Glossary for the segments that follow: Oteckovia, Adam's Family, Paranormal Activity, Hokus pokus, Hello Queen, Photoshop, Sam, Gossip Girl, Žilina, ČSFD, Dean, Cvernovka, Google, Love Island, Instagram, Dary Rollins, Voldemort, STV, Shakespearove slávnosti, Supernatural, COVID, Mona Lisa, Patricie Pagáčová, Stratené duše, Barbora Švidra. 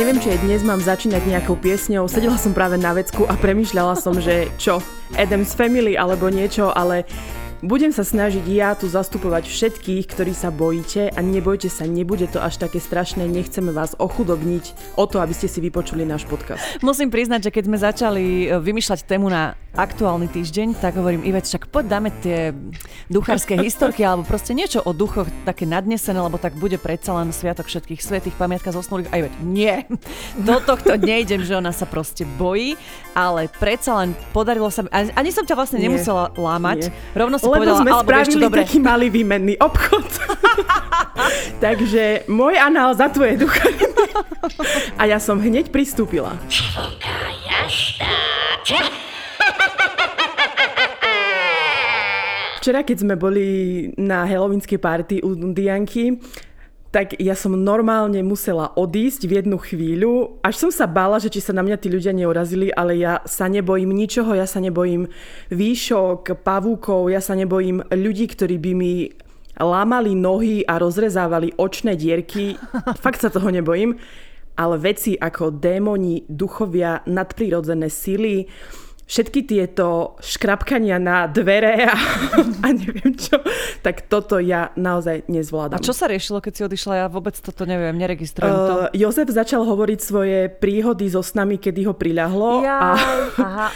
Neviem, či aj dnes mám začínať nejakou piesňou. Sedela som práve na vecku a premýšľala som, že čo, Adam's Family alebo niečo, ale budem sa snažiť ja tu zastupovať všetkých, ktorí sa bojíte, a nebojte sa, nebude to až také strašné, nechceme vás ochudobniť o to, aby ste si vypočuli náš podcast. Musím priznať, že keď sme začali vymýšľať tému na aktuálny týždeň, tak hovorím Ivet, však poď dáme tie duchárske historky alebo proste niečo o duchoch také nadnesené, lebo tak bude predsa len Sviatok všetkých svätých, pamiatka zosnulých. A Ivet, nie, do tohto nejdem, že ona sa proste bojí, ale predsa len podarilo sa mi, ani som ťa vlastne nemusela lámať, rovno som lebo povedala, sme spravili taký malý výmenný obchod. Takže môj anál za tvoje duchariny. A ja som hneď pristúpila. Včera, keď sme boli na halloweenskej party u Dianky, tak ja som normálne musela odísť v jednu chvíľu. Až som sa bála, že či sa na mňa tí ľudia neurazili, ale ja sa nebojím ničoho, ja sa nebojím výšok, pavúkov, ja sa nebojím ľudí, ktorí by mi lámali nohy a rozrezávali očné dierky. Fakt sa toho nebojím. Ale veci ako démoni, duchovia, nadprirodzené sily, všetky tieto škrapkania na dvere a neviem čo, tak toto ja naozaj nezvládam. A čo sa riešilo, keď si odišla? Ja vôbec toto neviem, neregistrujem to. Jozef začal hovoriť svoje príhody so snami, kedy ho priľahlo.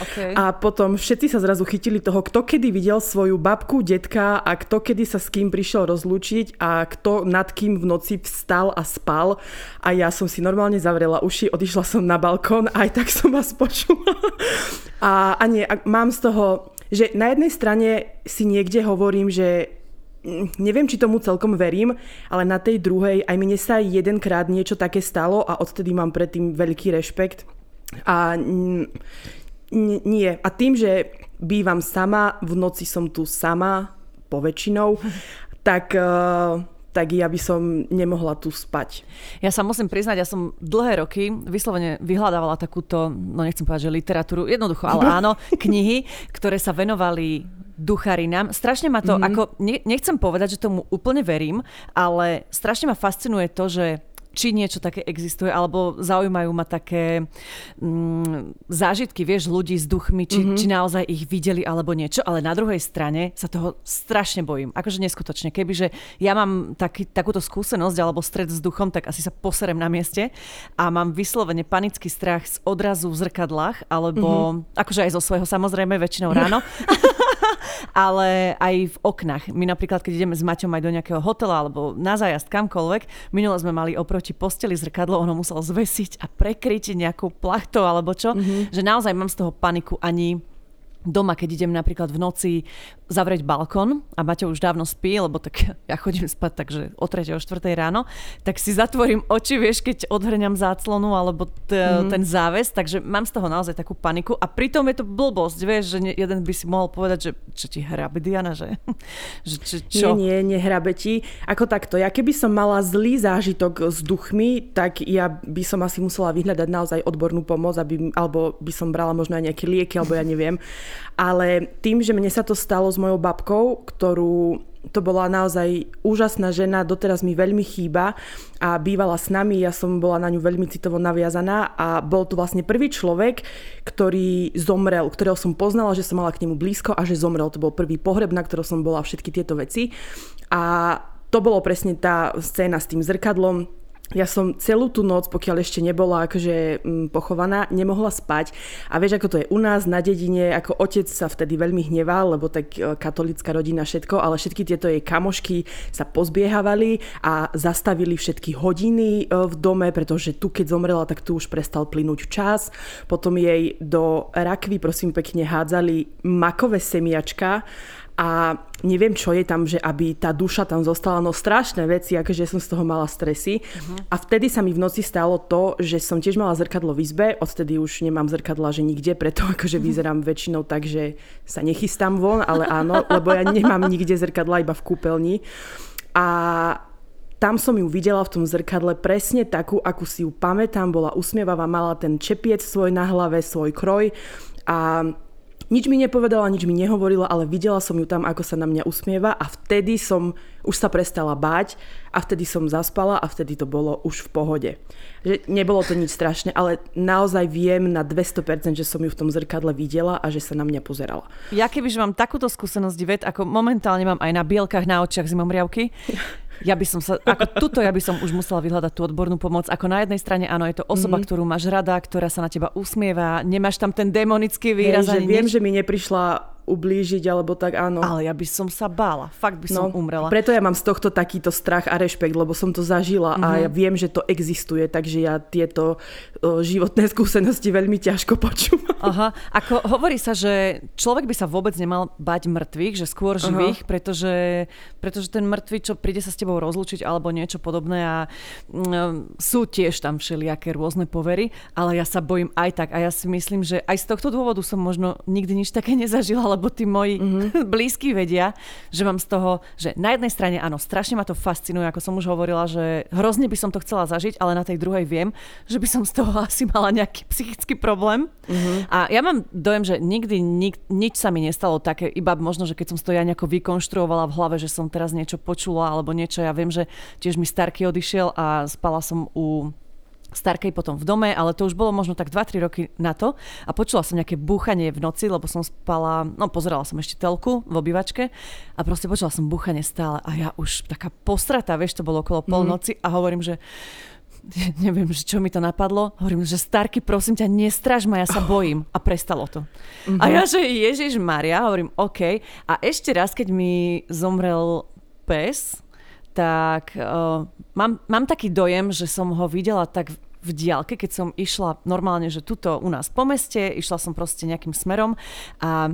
Okay. A potom všetci sa zrazu chytili toho, kto kedy videl svoju babku, detka a kto kedy sa s kým prišiel rozlúčiť a kto nad kým v noci vstal a spal. A ja som si normálne zavrela uši, odišla som na balkón, aj tak som vás počula. A nie, mám z toho, že na jednej strane si niekde hovorím, že neviem, či tomu celkom verím, ale na tej druhej aj mne sa jedenkrát niečo také stalo a odtedy mám predtým veľký rešpekt. A nie. A tým, že bývam sama, v noci som tu sama, poväčšinou, tak ja by som nemohla tu spať. Ja sa musím priznať, ja som dlhé roky vyslovene vyhľadávala takúto, no nechcem povedať, že literatúru, jednoducho, ale áno, knihy, ktoré sa venovali ducharinám. Strašne ma to, ako, nechcem povedať, že tomu úplne verím, ale strašne ma fascinuje to, že či niečo také existuje, alebo zaujímajú ma také zážitky, vieš, ľudí s duchmi, či naozaj ich videli, alebo niečo. Ale na druhej strane sa toho strašne bojím. Akože neskutočne. Kebyže ja mám takúto skúsenosť, alebo stret s duchom, tak asi sa poserem na mieste. A mám vyslovene panický strach z odrazu v zrkadlách, alebo akože aj zo svojho, samozrejme, väčšinou ráno. Ale aj v oknách. My napríklad, keď ideme s Maťom aj do nejakého hotela alebo na zájazd kamkoľvek, minule sme mali oproti posteli zrkadlo, ono muselo zvesiť a prekryť nejakou plachtou alebo čo, že naozaj mám z toho paniku. Ani doma, keď idem napríklad v noci zavrieť balkón a Maťo už dávno spí, lebo tak ja chodím spať takže o 3. o 4. ráno, tak si zatvorím oči, vieš, keď odhrňam záclonu alebo ten záves, takže mám z toho naozaj takú paniku a pritom je to blbosť, vieš, že jeden by si mohol povedať, že čo ti hrabe, Diana, že? Čo? Nie, nehrabe ti. Ako takto, ja keby som mala zlý zážitok s duchmi, tak ja by som asi musela vyhľadať naozaj odbornú pomoc, alebo by som brala možno aj nejaké lieky, alebo ja neviem. Ale tým, že mne sa to stalo s mojou babkou, to bola naozaj úžasná žena, doteraz mi veľmi chýba a bývala s nami, ja som bola na ňu veľmi citovo naviazaná a bol to vlastne prvý človek, ktorý zomrel, ktorého som poznala, že som mala k nemu blízko a že zomrel. To bol prvý pohreb, na ktorom som bola, všetky tieto veci. A to bolo presne tá scéna s tým zrkadlom. Ja som celú tú noc, pokiaľ ešte nebola akože pochovaná, nemohla spať. A vieš, ako to je u nás na dedine, ako otec sa vtedy veľmi hneval, lebo tak katolická rodina všetko, ale všetky tieto jej kamošky sa pozbiehávali a zastavili všetky hodiny v dome, pretože tu, keď zomrela, tak tu už prestal plynúť čas. Potom jej do rakvy, prosím pekne, hádzali makové semiačka a neviem, čo je tam, že aby tá duša tam zostala, no strašné veci, akože som z toho mala stresy. A vtedy sa mi v noci stalo to, že som tiež mala zrkadlo v izbe, odtedy už nemám zrkadla, že nikde, preto akože vyzerám väčšinou tak, že sa nechystám von, ale áno, lebo ja nemám nikde zrkadla, iba v kúpeľni. A tam som ju videla v tom zrkadle presne takú, akú si ju pamätám, bola usmievavá, mala ten čepiec svoj na hlave, svoj kroj a Nič mi nepovedala, nič mi nehovorila, ale videla som ju tam, ako sa na mňa usmieva a vtedy som už sa prestala báť a vtedy som zaspala a vtedy to bolo už v pohode. Že nebolo to nič strašné, ale naozaj viem na 200%, že som ju v tom zrkadle videla a že sa na mňa pozerala. Ja kebyže mám takúto skúsenosť, Divet, ako momentálne mám aj na bielkach, na očiach zimomriavky, ja by som sa, ako tuto ja by som už musela vyhľadať tú odbornú pomoc. Ako na jednej strane, áno, je to osoba, ktorú máš rada, ktorá sa na teba usmieva, nemáš tam ten démonický výraz. Hej, že viem, že mi neprišla ublížiť alebo tak, áno. Ale ja by som sa bála, fakt by som umrela. Preto ja mám z tohto takýto strach a rešpekt, lebo som to zažila a ja viem, že to existuje, takže ja tieto životné skúsenosti veľmi ťažko počúvam. Aha, ako hovorí sa, že človek by sa vôbec nemal bať mŕtvych, že skôr živých, pretože ten mŕtvy, čo príde sa s tebou rozlúčiť alebo niečo podobné a sú tiež tam všelijaké rôzne povery, ale ja sa bojím aj tak a ja si myslím, že aj z tohto dôvodu som možno nikdy nič také nezažila, lebo tí moji blízky vedia, že mám z toho, že na jednej strane áno, strašne ma to fascinuje, ako som už hovorila, že hrozne by som to chcela zažiť, ale na tej druhej viem, že by som z toho asi mala nejaký psychický problém. A ja mám dojem, že nikdy nič sa mi nestalo také, iba možno, že keď som to ja nejako vykonštruovala v hlave, že som teraz niečo počula alebo niečo, ja viem, že tiež mi starky odišiel a spala som u starkej potom v dome, ale to už bolo možno tak 2-3 roky na to a počula som nejaké búchanie v noci, lebo som spala, no pozerala som ešte telku v obývačke a proste počula som búchanie stále a ja už taká posratá, vieš, to bolo okolo polnoci a hovorím, že neviem, čo mi to napadlo. Hovorím, že starky, prosím ťa, nestraž ma, ja sa bojím. A prestalo to. A ja, že Ježiš Maria, hovorím, OK. A ešte raz, keď mi zomrel pes, tak mám taký dojem, že som ho videla tak v diaľke, keď som išla normálne, že tuto u nás po meste, išla som proste nejakým smerom a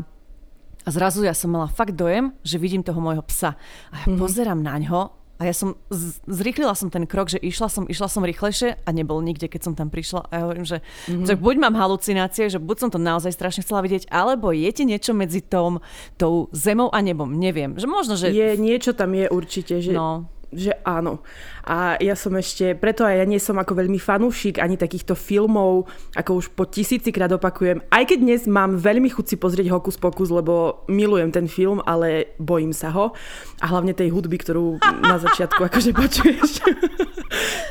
zrazu ja som mala fakt dojem, že vidím toho môjho psa. A ja pozerám na ňo a ja som zrýchlila som ten krok, že išla som rýchlejšie a nebol nikde, keď som tam prišla. A ja hovorím, že tak buď mám halucinácie, že buď som to naozaj strašne chcela vidieť, alebo je ti niečo medzi tou zemou a nebom, neviem. Že možno, že je niečo tam je určite, že no. Že áno. A ja som ešte, preto aj ja nie som ako veľmi fanúšik ani takýchto filmov, ako už po 1000-krát opakujem. Aj keď dnes mám veľmi chuť si pozrieť Hokus pokus, lebo milujem ten film, ale bojím sa ho. A hlavne tej hudby, ktorú na začiatku akože počuješ.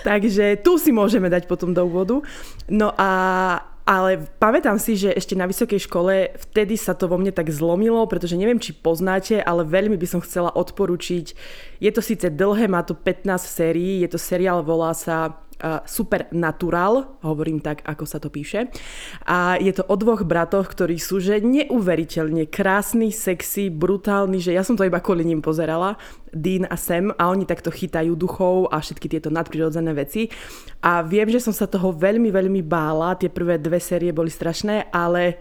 Takže tu si môžeme dať potom do úvodu. No a ale pamätám si, že ešte na vysokej škole vtedy sa to vo mne tak zlomilo, pretože neviem, či poznáte, ale veľmi by som chcela odporučiť. Je to síce dlhé, má to 15 sérií, je to seriál, volá sa Supernatural, hovorím tak, ako sa to píše. A je to o dvoch bratoch, ktorí sú že neuveriteľne krásny, sexy, brutálny, že ja som to iba kvôli ním pozerala, Dean a Sam, a oni takto chytajú duchov a všetky tieto nadprirodzené veci. A viem, že som sa toho veľmi, veľmi bála. Tie prvé dve série boli strašné, ale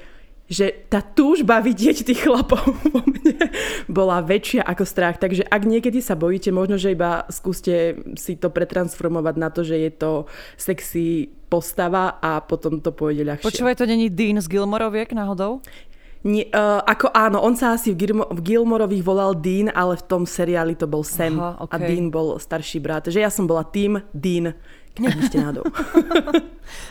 že tá túžba vidieť tých chlapov vo mne bola väčšia ako strach. Takže ak niekedy sa bojíte, možno, že iba skúste si to pretransformovať na to, že je to sexy postava a potom to pôjde ľahšie. Počúvaj, to není Dean z Gilmoroviek náhodou? Nie, ako áno, on sa asi v Gilmorových volal Dean, ale v tom seriáli to bol Sam. Aha, okay. A Dean bol starší brat. Že ja som bola tým Dean, keď by ste nádou.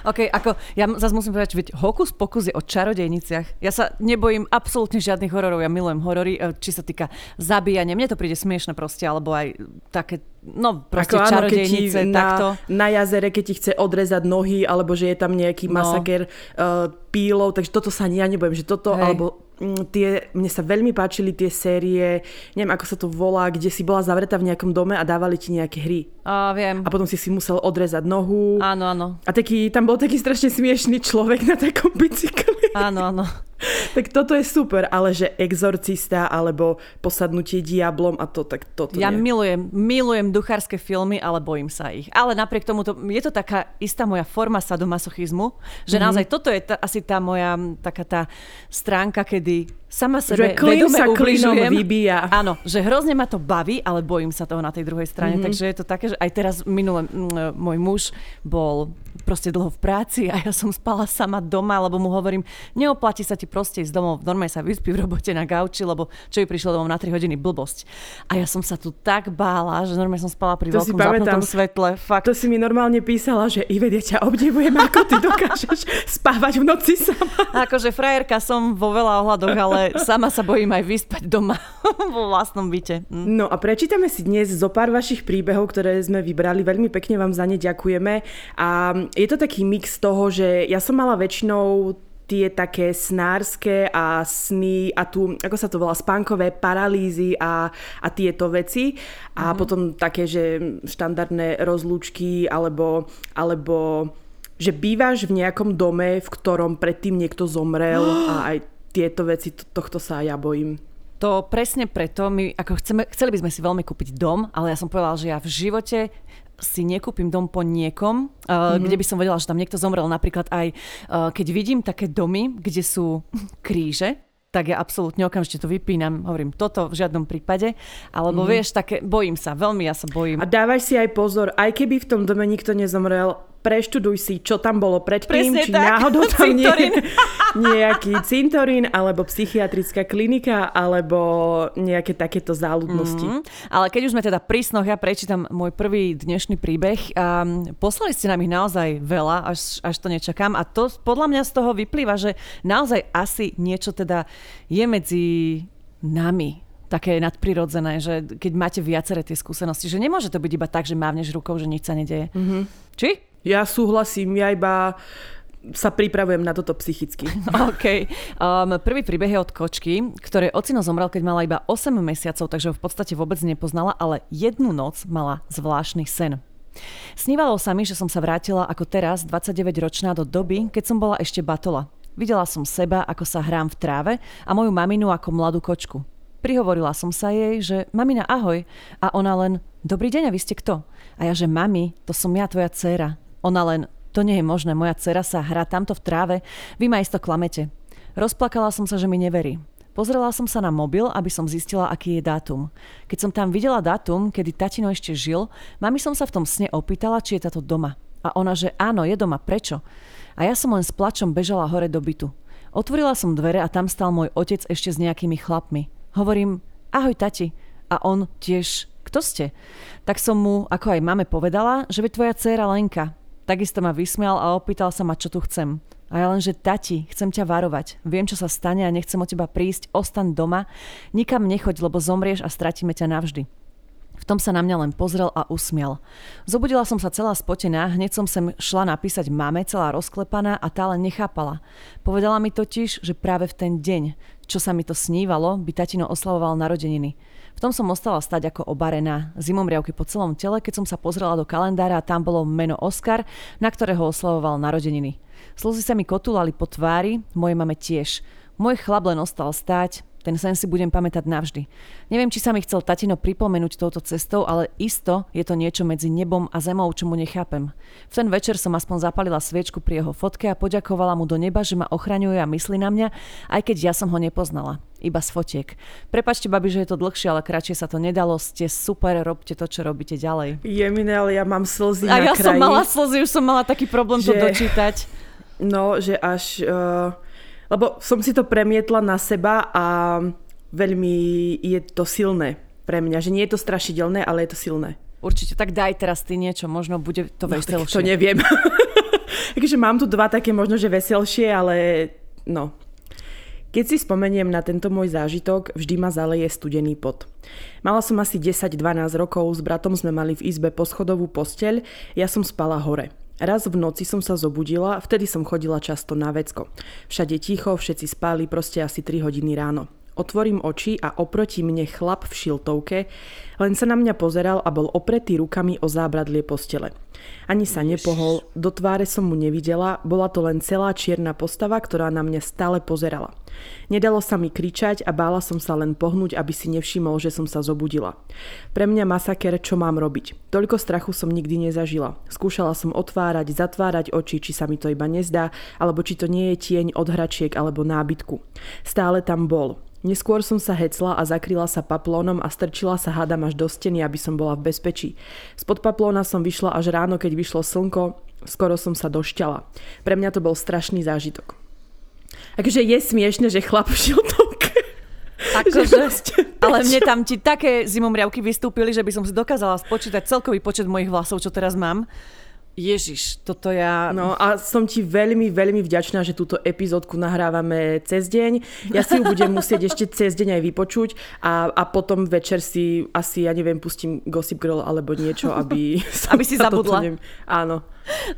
OK, ako ja zase musím povedať, veď Hokus pokus je o čarodejniciach. Ja sa nebojím absolútne žiadnych hororov, ja milujem horory, či sa týka zabíjania. Mne to príde smiešne proste, alebo aj také, no proste ako, čarodejnice, áno, takto. Na jazere, keď ti chce odrezať nohy, alebo že je tam nejaký masaker pílov, takže toto sa ja nebojím, že toto, hej. Alebo mne sa veľmi páčili tie série, neviem, ako sa to volá, kde si bola zavretá v nejakom dome a dávali ti nejaké hry. A viem. A potom si musel odrezať nohu. Áno, áno. A tam bol taký strašne smiešný človek na takom bicykli. Áno, áno. Tak toto je super, ale že exorcista alebo posadnutie diablom a to, tak toto ja nie. Ja milujem duchárske filmy, ale bojím sa ich. Ale napriek tomu, je to taká istá moja forma sadomasochizmu, že naozaj toto je asi tá moja taká tá stránka, kedy sama sebe vedome ubližujem. Vybíja. Áno, že hrozne ma to baví, ale bojím sa toho na tej druhej strane. Takže je to také, že aj teraz minule môj muž bol proste dlho v práci a ja som spala sama doma, lebo mu hovorím, neoplatí sa ti proste ísť domov, normálne sa vyspí v robote na gauči, lebo čo jej prišlo domov na 3 hodiny, blbosť. A ja som sa tu tak bála, že normálne som spala pri veľkom zapnutom svetle. Fakt. To si mi normálne písala, že Ivet, ja ťa obdivujem, ako ty dokážeš spávať v noci sama. Akože frajerka som vo veľa ohľadoch, ale sama sa bojím aj vyspať doma vo vlastnom byte. No a prečítame si dnes zo pár vašich príbehov, ktoré sme vybrali. Veľmi pekne vám za ne ďakujeme. A je to taký mix toho, že ja som mala väčšinou tie také snárske a sny a tu, ako sa to volá, spánkové paralýzy a tieto veci. A potom také, že štandardné rozlúčky alebo že bývaš v nejakom dome, v ktorom predtým niekto zomrel a aj tieto veci, tohto sa ja bojím. To presne preto, my ako chceli by sme si veľmi kúpiť dom, ale ja som povedala, že ja v živote si nekúpim dom po niekom, kde by som vedela, že tam niekto zomrel. Napríklad aj keď vidím také domy, kde sú kríže, tak ja absolútne okamžite to vypínam. Hovorím, toto v žiadnom prípade. Alebo vieš, také, bojím sa, veľmi ja sa bojím. A dávaj si aj pozor, aj keby v tom dome nikto nezomrel, preštuduj si, čo tam bolo predtým, či tak. Náhodou tam nie nejaký cintorín, alebo psychiatrická klinika, alebo nejaké takéto záľudnosti. Ale keď už sme teda pri snoch, ja prečítam môj prvý dnešný príbeh. Poslali ste nám ich naozaj veľa, až to nečakám. A to podľa mňa z toho vyplýva, že naozaj asi niečo teda je medzi nami také nadprirodzené, že keď máte viaceré tie skúsenosti, že nemôže to byť iba tak, že mávneš rukou, že nič sa nedeje. Či? Ja súhlasím, ja iba sa pripravujem na toto psychicky. OK. Prvý príbeh je od kočky, ktoré ocino zomrel, keď mala iba 8 mesiacov, takže ho v podstate vôbec nepoznala, ale jednu noc mala zvláštny sen. Snívalo sa mi, že som sa vrátila ako teraz, 29-ročná, do doby, keď som bola ešte batola. Videla som seba, ako sa hrám v tráve a moju maminu ako mladú kočku. Prihovorila som sa jej, že mamina ahoj, a ona len, dobrý deň, a vy ste kto? A ja, že mami, to som ja, tvoja dcéra. Ona len, to nie je možné, moja dcéra sa hrá tamto v tráve, vy ma isto klamete. Rozplakala som sa, že mi neverí. Pozrela som sa na mobil, aby som zistila, aký je dátum. Keď som tam videla dátum, kedy tatino ešte žil, mami som sa v tom sne opýtala, či je táto doma. A ona, že áno, je doma, prečo? A ja som len s plačom bežala hore do bytu. Otvorila som dvere a tam stál môj otec ešte s nejakými chlapmi. Hovorím, ahoj tati. A on tiež, kto ste? Tak som mu, ako aj mame, povedala, že by tvoja dcéra Lenka. Takisto ma vysmial a opýtal sa ma, čo tu chcem. A ja len, že tati, chcem ťa varovať. Viem, čo sa stane a nechcem od teba prísť. Ostaň doma, nikam nechoď, lebo zomrieš a stratíme ťa navždy. V tom sa na mňa len pozrel a usmial. Zobudila som sa celá spotená, hneď som sem šla napísať mame, celá rozklepaná, a tá len nechápala. Povedala mi totiž, že práve v ten deň, čo sa mi to snívalo, by tatino oslavoval narodeniny. V tom som ostala stať ako obarená, zimomriavky po celom tele, keď som sa pozrela do kalendára a tam bolo meno Oskar, na ktorého oslavoval narodeniny. Slzy sa mi kotúlali po tvári, mojej mame tiež. Môj chlap len ostal stáť. Ten sen si budem pamätať navždy. Neviem, či sa mi chcel tatino pripomenúť touto cestou, ale isto je to niečo medzi nebom a zemou, čo mu nechápem. V ten večer som aspoň zapalila sviečku pri jeho fotke a poďakovala mu do neba, že ma ochraňuje a myslí na mňa, aj keď ja som ho nepoznala. Iba z fotiek. Prepáčte, babi, že je to dlhšie, ale kratšie sa to nedalo. Ste super, robte to, čo robíte ďalej. Jemine, ale ja mám slzy na kraji. A ja som mala slzy, už som mala taký problém to dočítať. No, že až... Lebo som si to premietla na seba a veľmi je to silné pre mňa. Že nie je to strašidelné, ale je to silné. Určite, tak daj teraz ty niečo, možno bude to veselšie. To neviem. Takže mám tu dva také možno, že veselšie, ale no. Keď si spomeniem na tento môj zážitok, vždy ma zaleje studený pot. Mala som asi 10-12 rokov, s bratom sme mali v izbe poschodovú posteľ, ja som spala hore. Raz v noci som sa zobudila, vtedy som chodila často na vecko. Všade ticho, všetci spali, proste asi 3 hodiny ráno. Otvorím oči a oproti mne chlap v šiltovke, len sa na mňa pozeral a bol opretý rukami o zábradlie postele. Ani sa nepohol, do tváre som mu nevidela, bola to len celá čierna postava, ktorá na mňa stále pozerala. Nedalo sa mi kričať a bála som sa len pohnúť, aby si nevšimol, že som sa zobudila. Pre mňa masaker, čo mám robiť. Toľko strachu som nikdy nezažila. Skúšala som otvárať, zatvárať oči, či sa mi to iba nezdá, alebo či to nie je tieň od hračiek alebo nábytku. Stále tam bol. Neskôr som sa hecla a zakryla sa paplónom a strčila sa hádam až do steny, aby som bola v bezpečí. Spod paplóna som vyšla až ráno, keď vyšlo slnko. skoro som sa došťala. Pre mňa to bol strašný zážitok. Takže je smiešne, že chlap šiel toľké. Ale mne tam ti také zimomriavky vystúpili, že by som si dokázala spočítať celkový počet mojich vlasov, čo teraz mám. Ježiš, toto ja... No a som ti veľmi, veľmi vďačná, že túto epizódku nahrávame cez deň. Ja si ju budem musieť ešte cez deň aj vypočuť a potom večer si asi, ja neviem, pustím Gossip Girl alebo niečo, aby... aby si zabudla. Áno.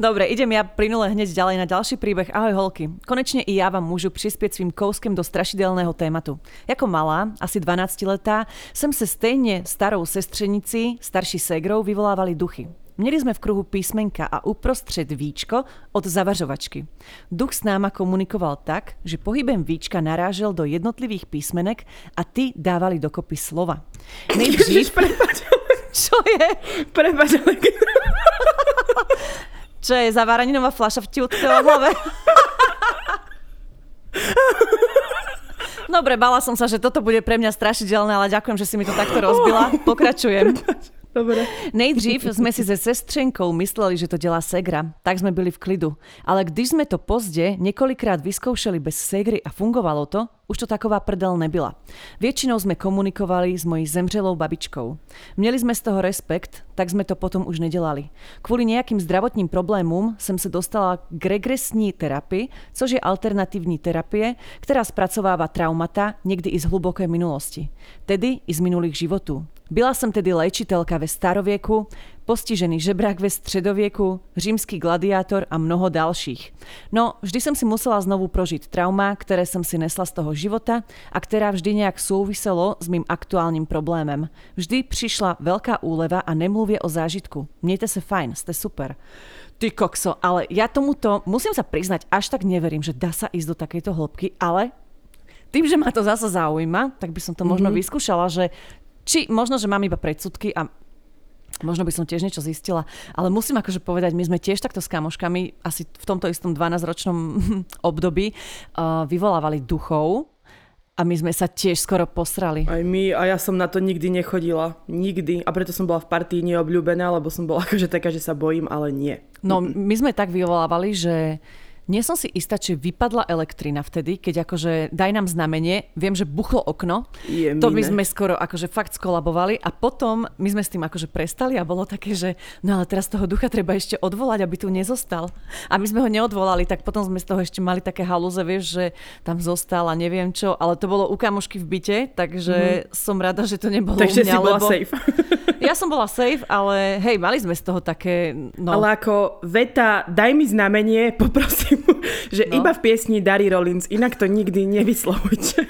Dobre, idem ja plynule hneď ďalej na ďalší príbeh. Ahoj holky, konečne i ja vám môžu prispieť svým kouskem do strašidelného tématu. Jako malá, asi 12-letá, som sa stejne starou sestřenici, starší ségrou vyvolávali duchy. Měli jsme v kruhu písmenka a uprostřed víčko od zavařovačky. Duch s náma komunikoval tak, že pohybem víčka narážel do jednotlivých písmenek a ty dávali dokopy slova. Ježiš, prepáč. Čo je? Prepáč. Čo je? Zavaraninová fľaša v tiutke o hlave? Dobre, bala som sa, že toto bude pre mňa strašidelné, ale ďakujem, že si mi to takto rozbila. Pokračujem. Dobre. Nejdřív sme si se sestřenkou mysleli, že to dělá segra, tak sme byli v klidu. Ale když sme to pozdě několikrát vyskoušeli bez segry a fungovalo to, už to taková prdel nebyla. Většinou sme komunikovali s mojí zemřelou babičkou. Měli sme z toho respekt, tak sme to potom už nedělali. Kvůli nejakým zdravotním problémům jsem se dostala k regresní terapii, což je alternativní terapie, která zpracovává traumata, někdy i z hluboké minulosti. Tedy i z minulých životů. Byla som tedy léčitelka ve starovieku, postižený žebrák ve středovieku, římsky gladiátor a mnoho dalších. No, vždy som si musela znovu prožiť trauma, ktoré som si nesla z toho života a ktorá vždy nejak súviselo s mým aktuálnym problémem. Vždy prišla veľká úleva a nemluvie o zážitku. Mnejte sa fajn, ste super. Ty kokso, ale ja tomuto, musím sa priznať, až tak neverím, že dá sa ísť do takejto hĺbky, ale tým, že ma to zasa zaujíma, tak by som to možno vyskúšala, že či možno, že mám iba predsudky a možno by som tiež niečo zistila, ale musím akože povedať, my sme tiež takto s kamoškami asi v tomto istom 12-ročnom období vyvolávali duchov a my sme sa tiež skoro posrali. Aj my, a ja som na to nikdy nechodila. Nikdy. A preto som bola v partii neobľúbená, lebo som bola akože taká, že sa bojím, ale nie. No, my sme tak vyvolávali, že nie som si istá, či vypadla elektrina vtedy, keď akože daj nám znamenie, viem, že buchlo okno, to my sme skoro akože fakt skolabovali a potom my sme s tým akože prestali a bolo také, že no ale teraz toho ducha treba ešte odvolať, aby tu nezostal. A my sme ho neodvolali, tak potom sme z toho ešte mali také halúze, vieš, že tam zostal a neviem čo, ale to bolo u kamošky v byte, takže som rada, že to nebolo takže u mňa. Takže si bola safe. Ja som bola safe, ale hej, mali sme z toho také... No. Ale ako veta, daj mi znamenie, poprosím. Že no. Iba v piesni Dary Rollins, inak to nikdy nevyslovujte.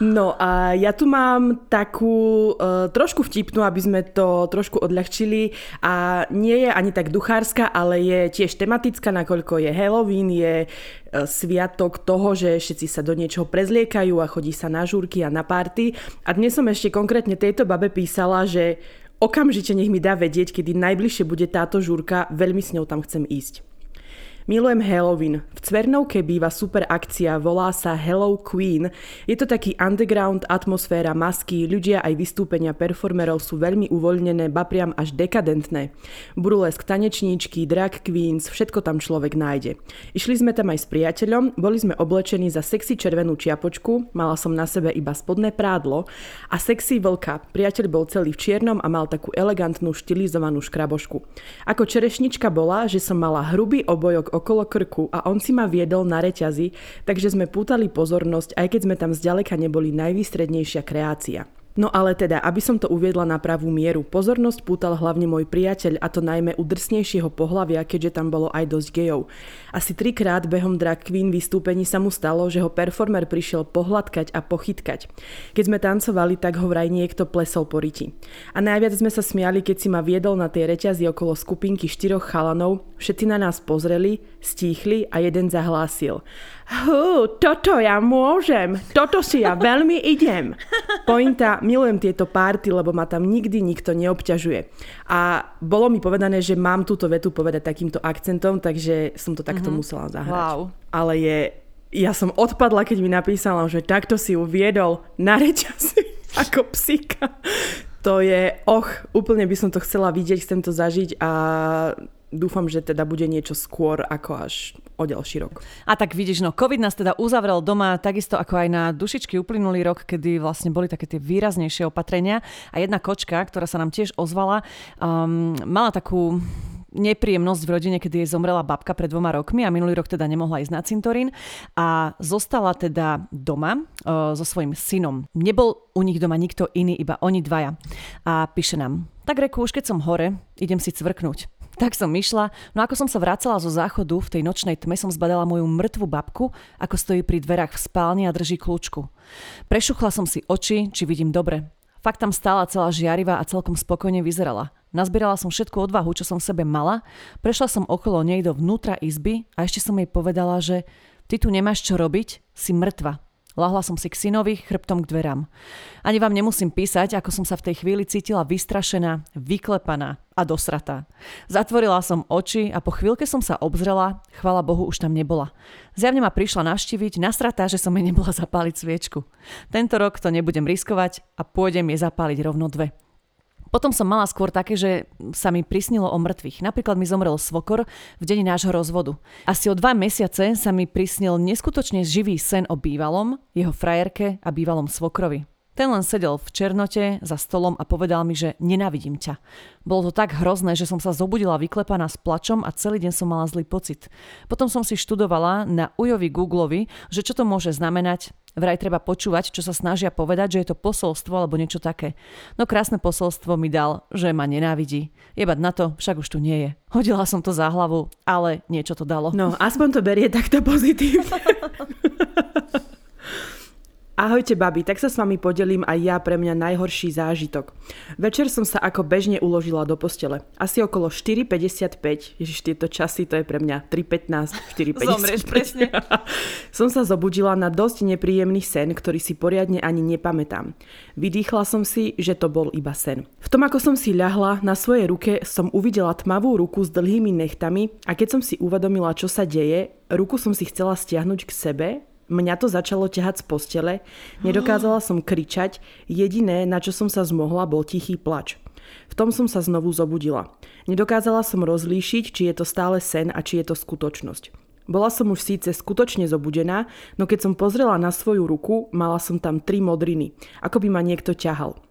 No a ja tu mám takú trošku vtipnú, aby sme to trošku odľahčili a nie je ani tak duchárska, ale je tiež tematická, nakoľko je Halloween, je sviatok toho, že všetci sa do niečoho prezliekajú a chodí sa na žúrky a na party. A dnes som ešte konkrétne tejto babe písala, že okamžite nech mi dá vedieť, kedy najbližšie bude táto žúrka, veľmi s ňou tam chcem ísť. Milujem Halloween. V Cvernovke býva super akcia, volá sa Hello Queen. Je to taký underground, atmosféra, masky, ľudia aj vystúpenia performerov sú veľmi uvoľnené, ba priam až dekadentné. Burlesk, tanečníčky, drag queens, všetko tam človek nájde. Išli sme tam aj s priateľom, boli sme oblečení za sexy červenú čiapočku, mala som na sebe iba spodné prádlo a sexy vlka. Priateľ bol celý v čiernom a mal takú elegantnú štilizovanú škrabošku. Ako čerešnička bola, že som mala hrubý obojok okolo krku a on si ma viedol na reťazi, takže sme pútali pozornosť, aj keď sme tam zďaleka neboli najvýstrednejšia kreácia. No ale teda, aby som to uviedla na pravú mieru, pozornosť pútal hlavne môj priateľ, a to najmä u drsnejšieho pohlavia, keďže tam bolo aj dosť gejov. Asi 3-krát behom drag queen vystúpení sa mu stalo, že ho performer prišiel pohľadkať a pochytkať. Keď sme tancovali, tak ho vraj niekto plesol po ryti. A najviac sme sa smiali, keď si ma viedol na tej reťazi okolo skupinky 4 chalanov, všetci na nás pozreli, stíchli a jeden zahlásil: toto ja môžem, toto si ja veľmi idem. Pointa, milujem tieto párty, lebo ma tam nikdy nikto neobťažuje. A bolo mi povedané, že mám túto vetu povedať takýmto akcentom, takže som to takto musela zahrať. Wow. Ale ja som odpadla, keď mi napísala, že takto si uviedol na reťazi ako psíka. To je, úplne by som to chcela vidieť, chcem to zažiť a dúfam, že teda bude niečo skôr ako až o ďalší rok. A tak vidíš, no COVID nás teda uzavrel doma takisto ako aj na dušičky uplynulý rok, kedy vlastne boli také tie výraznejšie opatrenia. A jedna kočka, ktorá sa nám tiež ozvala, mala takú nepríjemnosť v rodine, keď jej zomrela babka pred 2 rokmi a minulý rok teda nemohla ísť na cintorín a zostala teda doma so svojím synom. Nebol u nich doma nikto iný, iba oni dvaja. A píše nám, tak reku, už keď som hore, idem si cvrknúť. Tak som išla, no ako som sa vracala zo záchodu, v tej nočnej tme som zbadala moju mŕtvu babku, ako stojí pri dverách v spálni a drží kľúčku. Prešuchla som si oči, či vidím dobre. Fakt tam stála celá žiarivá a celkom spokojne vyzerala. Nazbierala som všetku odvahu, čo som v sebe mala, prešla som okolo nej do vnútra izby a ešte som jej povedala, že ty tu nemáš čo robiť, si mŕtva. Lahla som si k synovi, chrbtom k dverám. Ani vám nemusím písať, ako som sa v tej chvíli cítila vystrašená, vyklepaná a dosratá. Zatvorila som oči a po chvíľke som sa obzrela, chvála Bohu, už tam nebola. Zjavne ma prišla navštíviť, nasratá, že som jej nebola zapáliť sviečku. Tento rok to nebudem riskovať a pôjdem jej zapáliť rovno 2. Potom som mala skôr také, že sa mi prisnilo o mŕtvych. Napríklad mi zomrel svokor v deň nášho rozvodu. Asi o 2 mesiace sa mi prisnil neskutočne živý sen o bývalom, jeho frajerke a bývalom svokrovi. Ten len sedel v černote za stolom a povedal mi, že nenávidím ťa. Bolo to tak hrozné, že som sa zobudila vyklepaná s plačom a celý deň som mala zlý pocit. Potom som si študovala na ujovi Googlovi, že čo to môže znamenať. Vraj treba počúvať, čo sa snažia povedať, že je to posolstvo alebo niečo také. No krásne posolstvo mi dal, že ma nenávidí. Jebať na to, však už tu nie je. Hodila som to za hlavu, ale niečo to dalo. No, aspoň to berie takto pozitívne. Ahojte, babi, tak sa s vami podelím aj ja pre mňa najhorší zážitok. Večer som sa ako bežne uložila do postele. Asi okolo 4.55, ježiš, tieto časy, to je pre mňa 3.15, 4.55. Zomrieš, presne. Som sa zobudila na dosť nepríjemný sen, ktorý si poriadne ani nepamätám. Vydýchla som si, že to bol iba sen. V tom, ako som si ľahla, na svojej ruke som uvidela tmavú ruku s dlhými nechtami a keď som si uvedomila, čo sa deje, ruku som si chcela stiahnuť k sebe. Mňa to začalo ťahať z postele, nedokázala som kričať, jediné, na čo som sa zmohla, bol tichý plač. V tom som sa znovu zobudila. Nedokázala som rozlíšiť, či je to stále sen a či je to skutočnosť. Bola som už síce skutočne zobudená, no keď som pozrela na svoju ruku, mala som tam 3 modriny, ako by ma niekto ťahal.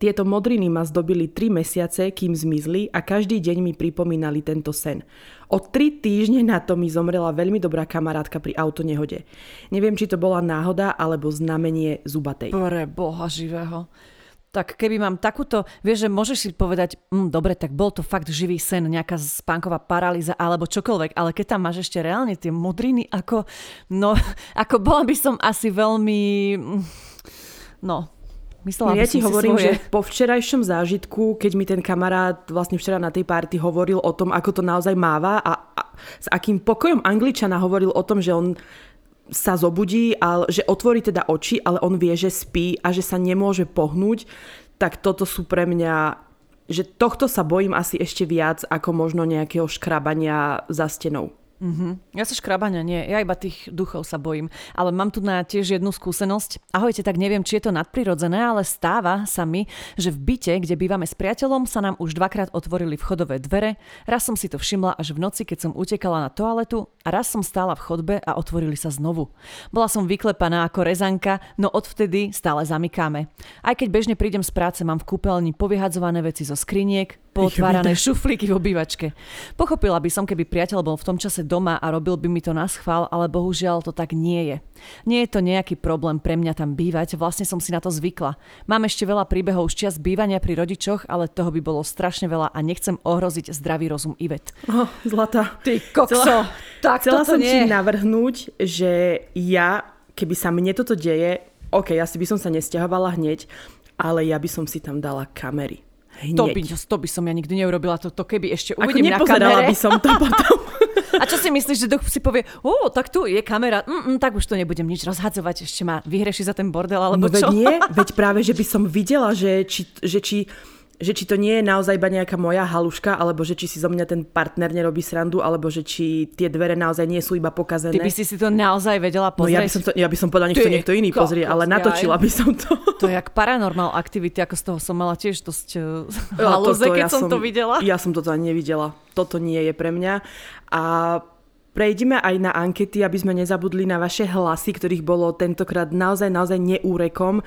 Tieto modriny ma zdobili 3 mesiace, kým zmizli a každý deň mi pripomínali tento sen. O 3 týždne na to mi zomrela veľmi dobrá kamarátka pri autonehode. Neviem, či to bola náhoda alebo znamenie zubatej. Pre Boha živého. Tak keby mám takúto, vieš, že môžeš si povedať, dobre, tak bol to fakt živý sen, nejaká spánková paralýza alebo čokoľvek, ale keď tam máš ešte reálne tie modriny, ako bola by som asi veľmi, ja ti hovorím, že po včerajšom zážitku, keď mi ten kamarát vlastne včera na tej party hovoril o tom, ako to naozaj máva a s akým pokojom Angličana hovoril o tom, že on sa zobudí, a, že otvorí teda oči, ale on vie, že spí a že sa nemôže pohnúť, tak toto sú pre mňa, že tohto sa bojím asi ešte viac ako možno nejakého škrabania za stenou. Ja sa škrabania nie, ja iba tých duchov sa bojím, ale mám tu na tiež jednu skúsenosť. Ahojte, tak neviem, či je to nadprirodzené, ale stáva sa mi, že v byte, kde bývame s priateľom, sa nám už 2-krát otvorili vchodové dvere. Raz som si to všimla až v noci, keď som utekala na toaletu a raz som stála v chodbe a otvorili sa znovu. Bola som vyklepaná ako rezanka, no odvtedy stále zamykáme. Aj keď bežne prídem z práce, mám v kúpeľni povyhadzované veci zo skriniek, potvárané šuflíky v obývačke. Pochopila by som, keby priateľ bol v tom čase doma a robil by mi to naschvál, ale bohužiaľ to tak nie je. Nie je to nejaký problém pre mňa tam bývať, vlastne som si na to zvykla. Mám ešte veľa príbehov z čias bývania pri rodičoch, ale toho by bolo strašne veľa a nechcem ohroziť zdravý rozum Ivet. Zlatá. Ty kokso. Chcela som ti navrhnúť, že ja, keby sa mne toto deje, asi by som sa nesťahovala hneď, ale ja by som si tam dala kamery. To by som ja nikdy neurobila, to keby ešte uvidím na kamere. Ako by som to potom. A čo si myslíš, že duch si povie, tak tu je kamera, tak už to nebudem nič rozhadzovať, ešte ma vyhreši za ten bordel, alebo čo? Veď práve, že by som videla, že či že či to nie je naozaj iba nejaká moja haluška, alebo že či si zo mňa ten partner nerobí srandu, alebo že či tie dvere naozaj nie sú iba pokazené. Ty by si to naozaj vedela pozrieť? No ja by som podľa nech to niekto iný pozrie, ale natočila by som to. To je jak Paranormal Activity, ako z toho som mala tiež dosť halúze, keď som to videla. Ja som toto ani nevidela. Toto nie je pre mňa. A prejdime aj na ankety, aby sme nezabudli na vaše hlasy, ktorých bolo tentokrát naozaj neúrekom.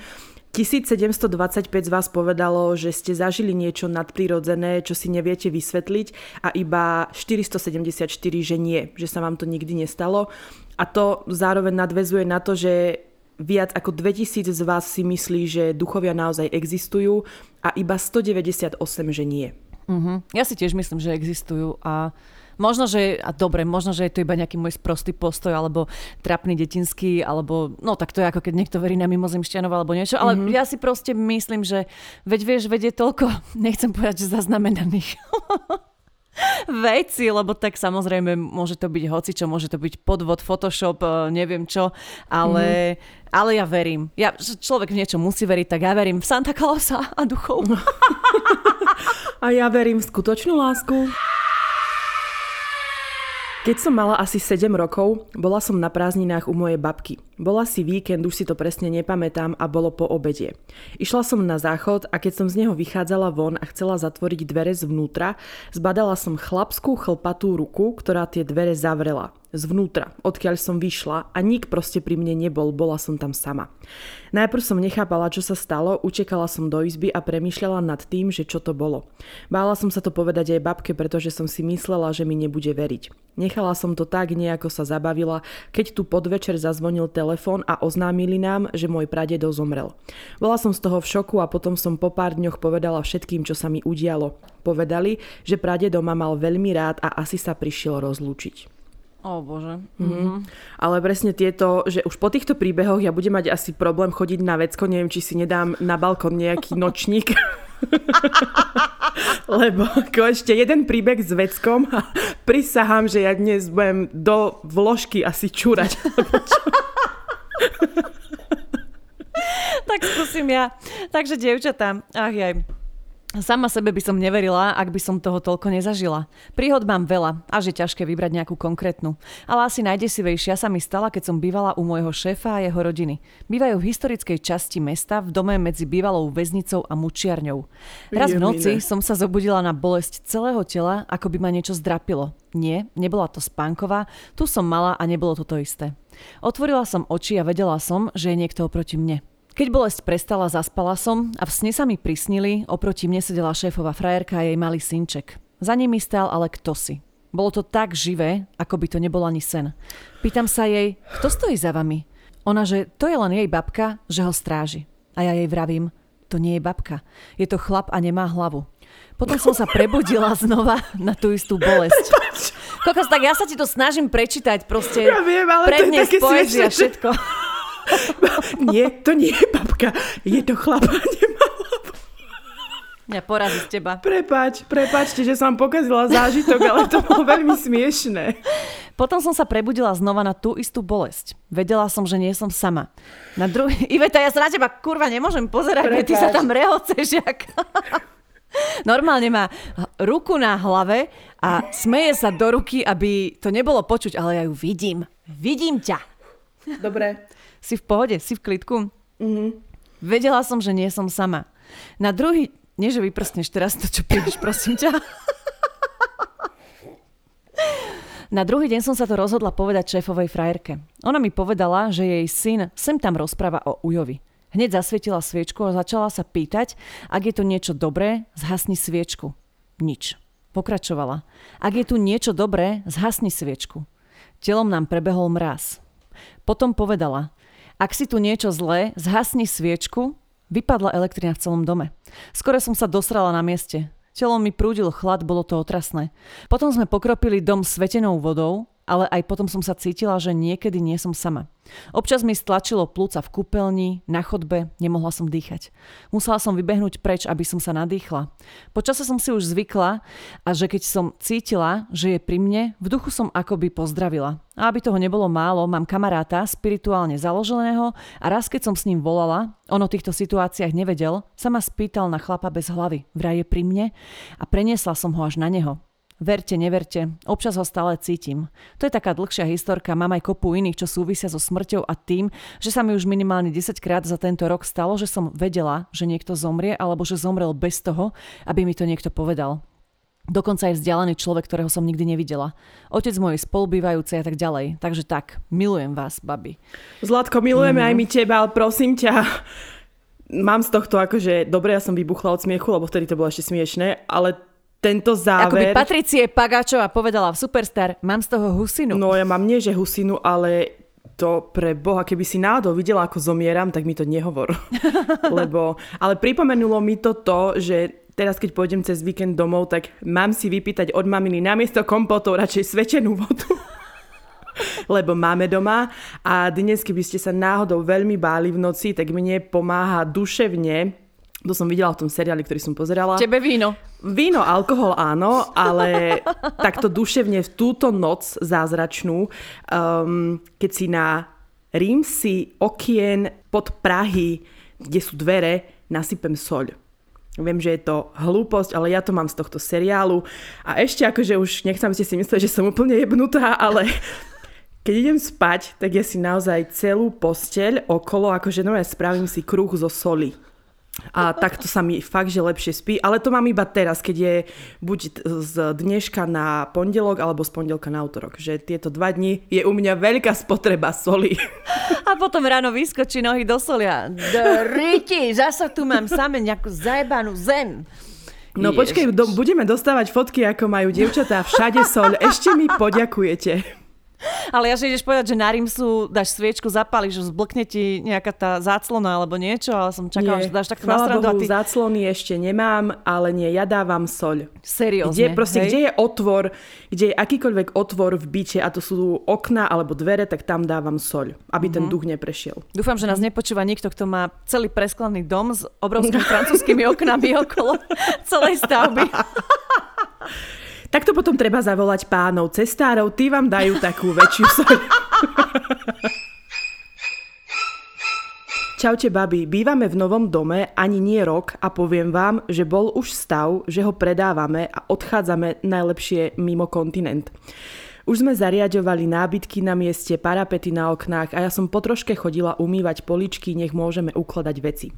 1725 z vás povedalo, že ste zažili niečo nadprirodzené, čo si neviete vysvetliť, a iba 474, že nie, že sa vám to nikdy nestalo. A to zároveň nadväzuje na to, že viac ako 2000 z vás si myslí, že duchovia naozaj existujú, a iba 198, že nie. Uh-huh. Ja si tiež myslím, že existujú, a možno, že je to iba nejaký môj sprostý postoj, alebo trapný detinský, alebo no tak to je ako keď niekto verí na mimozemšťanov alebo niečo, ale ja si proste myslím, že veď je toľko, nechcem povedať, že zaznamenaných veci, lebo tak samozrejme môže to byť hocičo, môže to byť podvod, Photoshop, neviem čo, ale ja verím. Človek v niečo musí veriť, tak ja verím v Santa Clausa a duchov. A ja verím v skutočnú lásku. Keď som mala asi 7 rokov, bola som na prázdninách u mojej babky. Bola si víkend, už si to presne nepamätám, a bolo po obede. Išla som na záchod, a keď som z neho vychádzala von a chcela zatvoriť dvere zvnútra, zbadala som chlapskú chlpatú ruku, ktorá tie dvere zavrela. Zvnútra, odkiaľ som vyšla, a nik proste pri mne nebol, bola som tam sama. Najprv som nechápala, čo sa stalo, utekala som do izby a premýšľala nad tým, že čo to bolo. Bála som sa to povedať aj babke, pretože som si myslela, že mi nebude veriť. Nechala som to tak, nejako sa zabavila, keď tu podvečer zazvonil telefón a oznámili nám, že môj pradedo zomrel. Bola som z toho v šoku, a potom som po pár dňoch povedala všetkým, čo sa mi udialo. Povedali, že pradedo ma mal veľmi rád a asi sa prišiel rozlúčiť. Ó, bože. Mm-hmm. Ale presne tieto, že už po týchto príbehoch ja budem mať asi problém chodiť na vecko, neviem, či si nedám na balkón nejaký nočník. Lebo ešte jeden príbeh s veckom a prisahám, že ja dnes budem do vložky asi čúrať. Tak skúsim ja. Takže dievčatá, ach jaj. Sama sebe by som neverila, ak by som toho toľko nezažila. Príhod mám veľa, až je ťažké vybrať nejakú konkrétnu. Ale asi najdesivejšia sa mi stala, keď som bývala u môjho šéfa a jeho rodiny. Bývajú v historickej časti mesta, v dome medzi bývalou väznicou a mučiarňou. Raz v noci som sa zobudila na bolesť celého tela, ako by ma niečo zdrapilo. Nie, nebola to spánková, tu som mala a nebolo to to isté. Otvorila som oči a vedela som, že je niekto oproti mne. Keď bolesť prestala, zaspala som a v sne sa mi prisnili, oproti mne sedela šéfova frajerka a jej malý synček. Za nimi stál ale kdosi. Bolo to tak živé, ako by to nebol ani sen. Pýtam sa jej, kto stojí za vami? Ona, že to je len jej babka, že ho stráži. A ja jej vravím, to nie je babka, je to chlap a nemá hlavu. Potom som sa prebudila znova na tú istú bolesť. Kokos, tak ja sa ti to snažím prečítať, proste ja viem, ale prednes poézia a všetko. Nie, to nie je babka. Je to chlap, nemá hlavu. Mňa porazí z teba. Prepáčte, že som pokazila zážitok, ale to bolo veľmi smiešné. Potom som sa prebudila znova na tú istú bolesť. Vedela som, že nie som sama. Na druhý... Iveta, ja sa na teba kurva nemôžem pozerať, keď ty sa tam rehoceš jak... Normálne má ruku na hlave a smeje sa do ruky, aby to nebolo počuť, ale ja ju vidím. Vidím ťa. Dobre. Si v pohode? Si v klidku? Vedela som, že nie som sama. Na druhý... Nie, že vyprstneš teraz to, čo píš, prosím ťa. Na druhý deň som sa to rozhodla povedať šéfovej frajerke. Ona mi povedala, že jej syn sem tam rozpráva o ujovi. Hneď zasvietila sviečku a začala sa pýtať, ak je tu niečo dobré, zhasni sviečku. Nič. Pokračovala. Ak je tu niečo dobré, zhasni sviečku. Telom nám prebehol mráz. Potom povedala... Ak si tu niečo zlé, zhasni sviečku, vypadla elektrina v celom dome. Skoro som sa dosrala na mieste. Telo mi prúdil chlad, bolo to otrasné. Potom sme pokropili dom svetenou vodou, ale aj potom som sa cítila, že niekedy nie som sama. Občas mi stlačilo plúca v kúpeľni, na chodbe, nemohla som dýchať. Musela som vybehnúť preč, aby som sa nadýchla. Počase som si už zvykla a že keď som cítila, že je pri mne, v duchu som akoby pozdravila. A aby toho nebolo málo, mám kamaráta, spirituálne založeného a raz, keď som s ním volala, on o týchto situáciách nevedel, sa ma spýtal na chlapa bez hlavy, vraj je pri mne a preniesla som ho až na neho. Verte, neverte, občas ho stále cítim. To je taká dlhšia historka, mám aj kopu iných, čo súvisia so smrťou a tým, že sa mi už minimálne 10-krát za tento rok stalo, že som vedela, že niekto zomrie alebo že zomrel bez toho, aby mi to niekto povedal. Dokonca aj vzdialený človek, ktorého som nikdy nevidela. Otec mojej spolubývajúcej a tak ďalej. Takže tak, milujem vás, babi. Zlatko, milujeme aj my teba, ale prosím ťa... Mám z tohto akože... Dobre, ja som vybuchla od smiechu, lebo vtedy to bolo ešte smiešné, ale... Tento záver... Akoby Patricie Pagáčová povedala v Superstar, mám z toho husinu. No ja mám nie, že husinu, ale to pre Boha, keby si náhodou videla, ako zomieram, tak mi to nehovor. Lebo, ale pripomenulo mi to, že teraz, keď pôjdem cez víkend domov, tak mám si vypýtať od maminy namiesto kompotov radšej svečenú vodu. Lebo máme doma a dnes, keby ste sa náhodou veľmi báli v noci, tak mne pomáha duševne. To som videla v tom seriáli, ktorý som pozerala. Tebe víno. Víno, alkohol áno, ale takto duševne v túto noc zázračnú, keď si na rímsi okien pod Prahy, kde sú dvere, nasypem soľ. Viem, že je to hlúposť, ale ja to mám z tohto seriálu. A ešte akože už nechcem, aby ste si mysleli, že som úplne jebnutá, ale... Keď idem spať, tak ja si naozaj celú posteľ okolo, akože no ja spravím si kruh zo soli. A takto sa mi fakt, že lepšie spí. Ale to mám iba teraz, keď je buď z dneška na pondelok alebo z pondelka na utorok. Že tieto 2 dni je u mňa veľká spotreba soli. A potom ráno vyskočí nohy do solia. Driti, zasa tu mám same nejakú zajebanú zem. No Ježiš. Počkej, budeme dostávať fotky, ako majú dievčatá všade sol. Ešte mi poďakujete. Ale ja, že ideš povedať, že na Rímsu dáš sviečku, zapáliš, že zblkne ti nejaká tá záclona alebo niečo, ale som čakala, nie, že dáš takto na strandu. Chvála Bohu, záclony ešte nemám, ale nie, ja dávam soľ. Seriózne, kde je otvor, kde je akýkoľvek otvor v byte, a to sú okna alebo dvere, tak tam dávam soľ, aby ten duch neprešiel. Dúfam, že nás nepočúva nikto, kto má celý presklený dom s obrovskými francúzskými oknami okolo celej stavby. Takto potom treba zavolať pánov cestárov, tí vám dajú takú väčšiu soľ. Čaute, babi, bývame v novom dome ani nie rok a poviem vám, že bol už stav, že ho predávame a odchádzame najlepšie mimo kontinent. Už sme zariaďovali nábytky na mieste, parapety na oknách a ja som po troške chodila umývať poličky, nech môžeme ukladať veci.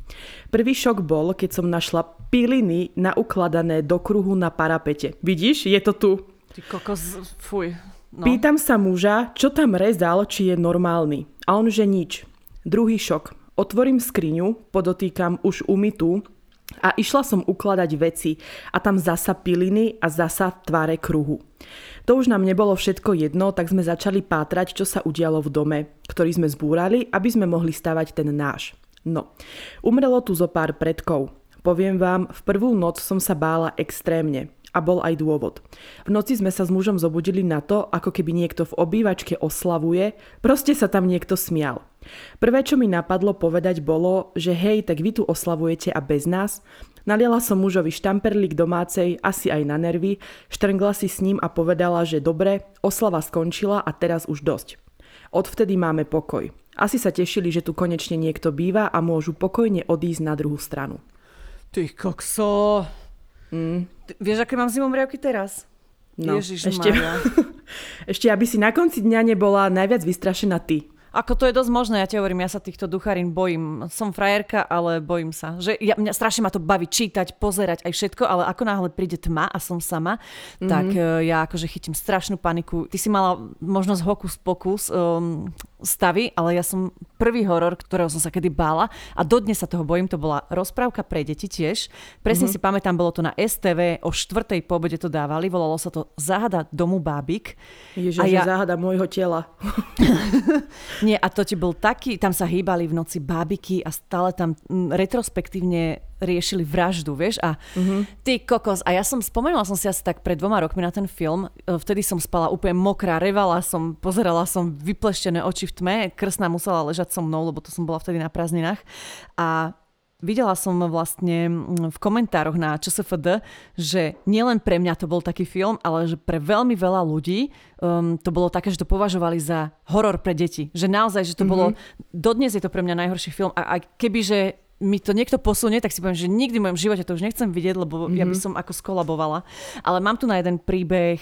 Prvý šok bol, keď som našla piliny naukladané do kruhu na parapete. Vidíš, je to tu. Ty kokos, fuj. No. Pýtam sa muža, čo tam rezal, či je normálny. A on, že nič. Druhý šok. Otvorím skriňu, podotýkam už umytú a išla som ukladať veci a tam zasa piliny a zasa tváre kruhu. To už nám nebolo všetko jedno, tak sme začali pátrať, čo sa udialo v dome, ktorý sme zbúrali, aby sme mohli stavať ten náš. No, umrelo tu zo pár predkov. Poviem vám, v prvú noc som sa bála extrémne. A bol aj dôvod. V noci sme sa s mužom zobudili na to, ako keby niekto v obývačke oslavuje, proste sa tam niekto smial. Prvé, čo mi napadlo povedať, bolo, že hej, tak vy tu oslavujete a bez nás. Naliala som mužovi štamperlík domácej, asi aj na nervy, štrngla si s ním a povedala, že dobre, oslava skončila a teraz už dosť. Odvtedy máme pokoj. Asi sa tešili, že tu konečne niekto býva a môžu pokojne odísť na druhú stranu. Ty kokso... Vieš, aké mám zimom riavky teraz? No, Ježišmarja. Ešte, aby si na konci dňa nebola najviac vystrašená ty. Ako to je dosť možné, ja ti hovorím, ja sa týchto ducharín bojím. Som frajerka, ale bojím sa. Že mňa strašne ma to baví čítať, pozerať aj všetko, ale ako náhle príde tma a som sama, tak ja akože chytím strašnú paniku. Ty si mala možnosť hokus pokus stavy, ale ja som prvý horor, ktorého som sa kedy bála a dodnes sa toho bojím, to bola rozprávka pre deti tiež. Presne si pamätám, bolo to na STV, o 4:00 po obede to dávali, volalo sa to Záhada domu bábik. Ježiš, ja... záhada môjho tela. Nie, a to ti bol taký, tam sa hýbali v noci bábiky a stále tam retrospektívne riešili vraždu, vieš, a ty kokos. A ja som, spomenula som si asi tak pred 2 rokmi na ten film, vtedy som spala úplne mokrá, revala som, pozerala som vypleštené oči v tme, krsná musela ležať so mnou, lebo to som bola vtedy na prázdninách. A videla som vlastne v komentároch na ČSFD, že nielen pre mňa to bol taký film, ale že pre veľmi veľa ľudí to bolo také, že to považovali za horor pre deti. Že naozaj, že to bolo, dodnes je to pre mňa najhorší film a kebyže mi to niekto posunie, tak si poviem, že nikdy v mojom živote to už nechcem vidieť, lebo ja by som ako skolabovala. Ale mám tu na jeden príbeh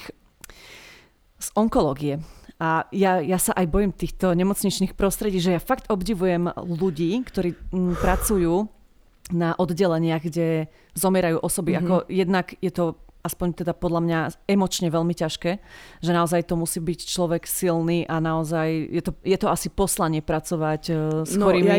z onkológie. A ja sa aj bojím týchto nemocničných prostredí, že ja fakt obdivujem ľudí, ktorí pracujú na oddeleniach, kde zomierajú osoby. Ako jednak je to, aspoň teda podľa mňa, emočne veľmi ťažké, že naozaj to musí byť človek silný a naozaj je to asi poslanie pracovať s chorými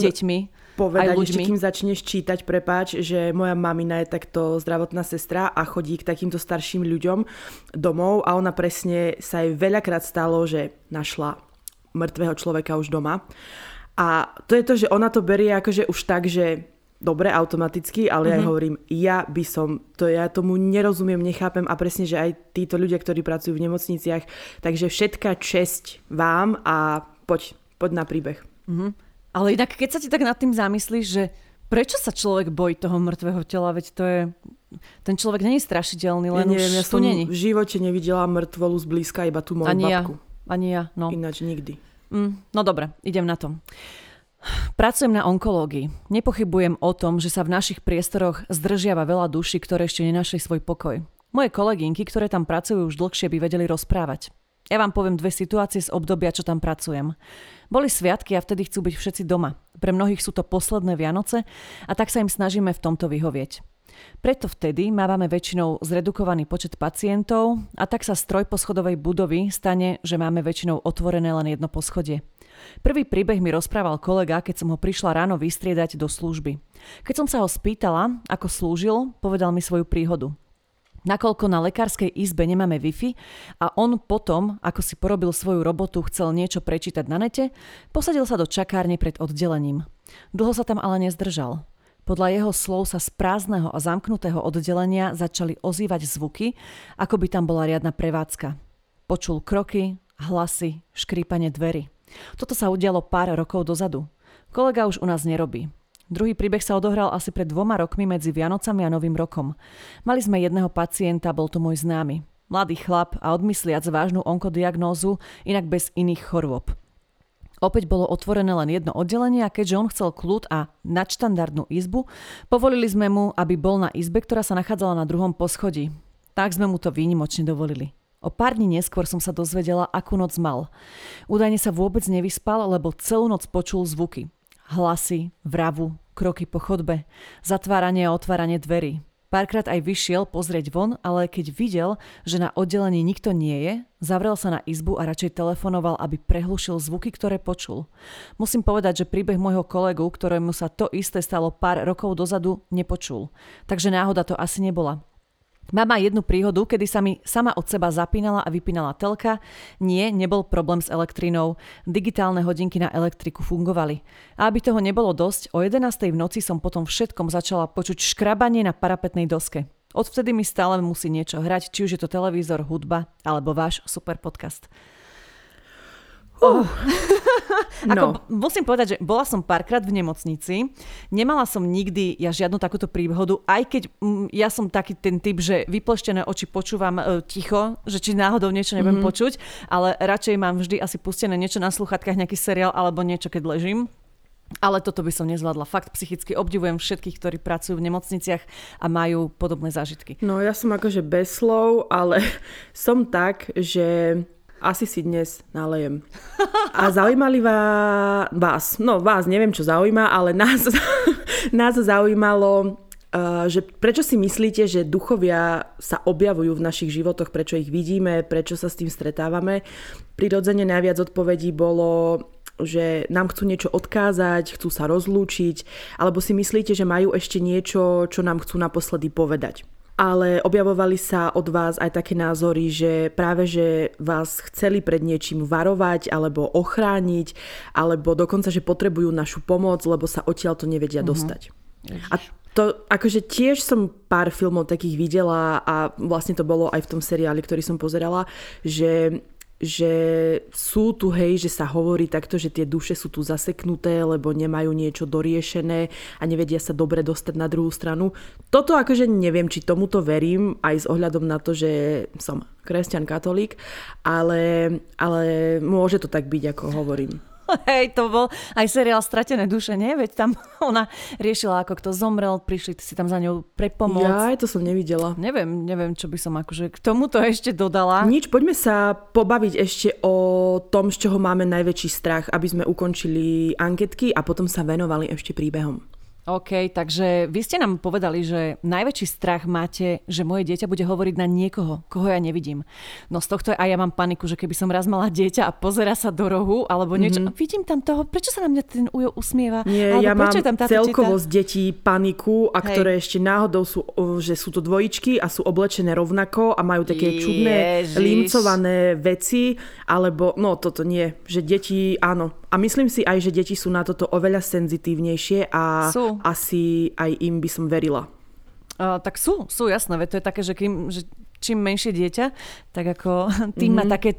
deťmi. Povedať, že kým začneš čítať, prepáč, že moja mamina je takto zdravotná sestra a chodí k takýmto starším ľuďom domov a ona presne sa jej veľakrát stalo, že našla mŕtvého človeka už doma. A to je to, že ona to berie akože už tak, že dobre, automaticky, ale ja hovorím, ja tomu nerozumiem, nechápem a presne, že aj títo ľudia, ktorí pracujú v nemocniciach, takže všetká česť vám a poď na príbeh. Ale inak, keď sa ti tak nad tým zamyslíš, že prečo sa človek bojí toho mŕtvého tela, veď to je... Ten človek není strašidelný, len ja neviem, už tu není. V živote nevidela mŕtvolu zblízka, iba tú moju babku. Ani ja, no. Ináč nikdy. No dobre, idem na to. Pracujem na onkológii. Nepochybujem o tom, že sa v našich priestoroch zdržiava veľa duší, ktoré ešte nenašli svoj pokoj. Moje kolegynky, ktoré tam pracujú už dlhšie, by vedeli rozprávať. Ja vám poviem 2 situácie z obdobia, čo tam pracujem. Boli sviatky a vtedy chcú byť všetci doma. Pre mnohých sú to posledné Vianoce a tak sa im snažíme v tomto vyhovieť. Preto vtedy máme väčšinou zredukovaný počet pacientov a tak sa z trojposchodovej budovy stane, že máme väčšinou otvorené len jedno poschodie. Prvý príbeh mi rozprával kolega, keď som ho prišla ráno vystriedať do služby. Keď som sa ho spýtala, ako slúžil, povedal mi svoju príhodu. Nakoľko na lekárskej izbe nemáme Wi-Fi a on potom, ako si porobil svoju robotu, chcel niečo prečítať na nete, posadil sa do čakárne pred oddelením. Dlho sa tam ale nezdržal. Podľa jeho slov sa z prázdneho a zamknutého oddelenia začali ozývať zvuky, ako by tam bola riadna prevádzka. Počul kroky, hlasy, škrípanie dverí. Toto sa udialo pár rokov dozadu. Kolega už u nás nerobí. Druhý príbeh sa odohral asi pred 2 rokmi medzi Vianocami a Novým rokom. Mali sme jedného pacienta, bol to môj známy. Mladý chlap a odmysliac vážnu onkodiagnózu, inak bez iných chorôb. Opäť bolo otvorené len jedno oddelenie a keďže on chcel kľud a nadštandardnú izbu, povolili sme mu, aby bol na izbe, ktorá sa nachádzala na 2. poschodí. Tak sme mu to výnimočne dovolili. O pár dní neskôr som sa dozvedela, akú noc mal. Údajne sa vôbec nevyspal, lebo celú noc počul zvuky. Hlasy, vravu, kroky po chodbe, zatváranie a otváranie dverí. Párkrát aj vyšiel pozrieť von, ale keď videl, že na oddelení nikto nie je, zavrel sa na izbu a radšej telefonoval, aby prehlušil zvuky, ktoré počul. Musím povedať, že príbeh môjho kolegu, ktorému sa to isté stalo pár rokov dozadu, nepočul. Takže náhoda to asi nebola. Mám aj jednu príhodu, kedy sa mi sama od seba zapínala a vypínala telka. Nie, nebol problém s elektrinou. Digitálne hodinky na elektriku fungovali. A aby toho nebolo dosť, o 11:00 v noci som potom všetkom začala počuť škrabanie na parapetnej doske. Odvtedy mi stále musí niečo hrať, či už je to televízor, hudba, alebo váš super podcast. Musím povedať, že bola som párkrát v nemocnici. Nemala som nikdy žiadnu takúto príhodu, aj keď ja som taký ten typ, že vypleštené oči počúvam ticho, že či náhodou niečo nebudem počuť, ale radšej mám vždy asi pustené niečo na slúchadkách, nejaký seriál alebo niečo, keď ležím. Ale toto by som nezvládla. Fakt psychicky obdivujem všetkých, ktorí pracujú v nemocniciach a majú podobné zážitky. No ja som akože bez slov, ale som tak, že... Asi si dnes nalejem. A zaujímali vás. No vás neviem, čo zaujíma, ale nás zaujímalo, že prečo si myslíte, že duchovia sa objavujú v našich životoch, prečo ich vidíme, prečo sa s tým stretávame. Prirodzene najviac odpovedí bolo, že nám chcú niečo odkázať, chcú sa rozlúčiť, alebo si myslíte, že majú ešte niečo, čo nám chcú naposledy povedať. Ale objavovali sa od vás aj také názory, že práve, že vás chceli pred niečím varovať alebo ochrániť, alebo dokonca, že potrebujú našu pomoc, lebo sa odtiaľ to nevedia dostať. A To akože tiež som pár filmov takých videla a vlastne to bolo aj v tom seriáli, ktorý som pozerala, že sú tu, hej, že sa hovorí takto, že tie duše sú tu zaseknuté, lebo nemajú niečo doriešené a nevedia sa dobre dostať na druhú stranu. Toto akože neviem, či tomuto verím, aj s ohľadom na to, že som kresťan, katolík, ale môže to tak byť, ako hovorím. Hej, to bol aj seriál Stratené duše, nie? Veď tam ona riešila, ako kto zomrel, prišli si tam za ňou pre pomoc. Ja aj to som nevidela. Neviem, čo by som akože k tomuto ešte dodala. Nič, poďme sa pobaviť ešte o tom, z čoho máme najväčší strach, aby sme ukončili anketky a potom sa venovali ešte príbehom. OK, takže vy ste nám povedali, že najväčší strach máte, že moje dieťa bude hovoriť na niekoho, koho ja nevidím. No z tohto aj ja mám paniku, že keby som raz mala dieťa a pozerá sa do rohu, alebo niečo, vidím tam toho, prečo sa na mňa ten ujo usmieva? Nie, ja mám celkovo z detí paniku, a hej, ktoré ešte náhodou sú, že sú to dvojičky a sú oblečené rovnako a majú také čudné, lincované veci, alebo no toto nie, že deti, áno. A myslím si aj, že deti sú na toto oveľa senzitívnejšie a sú. Asi aj im by som verila. Tak sú jasné, to je také, že čím menšie dieťa, tak ako tým má také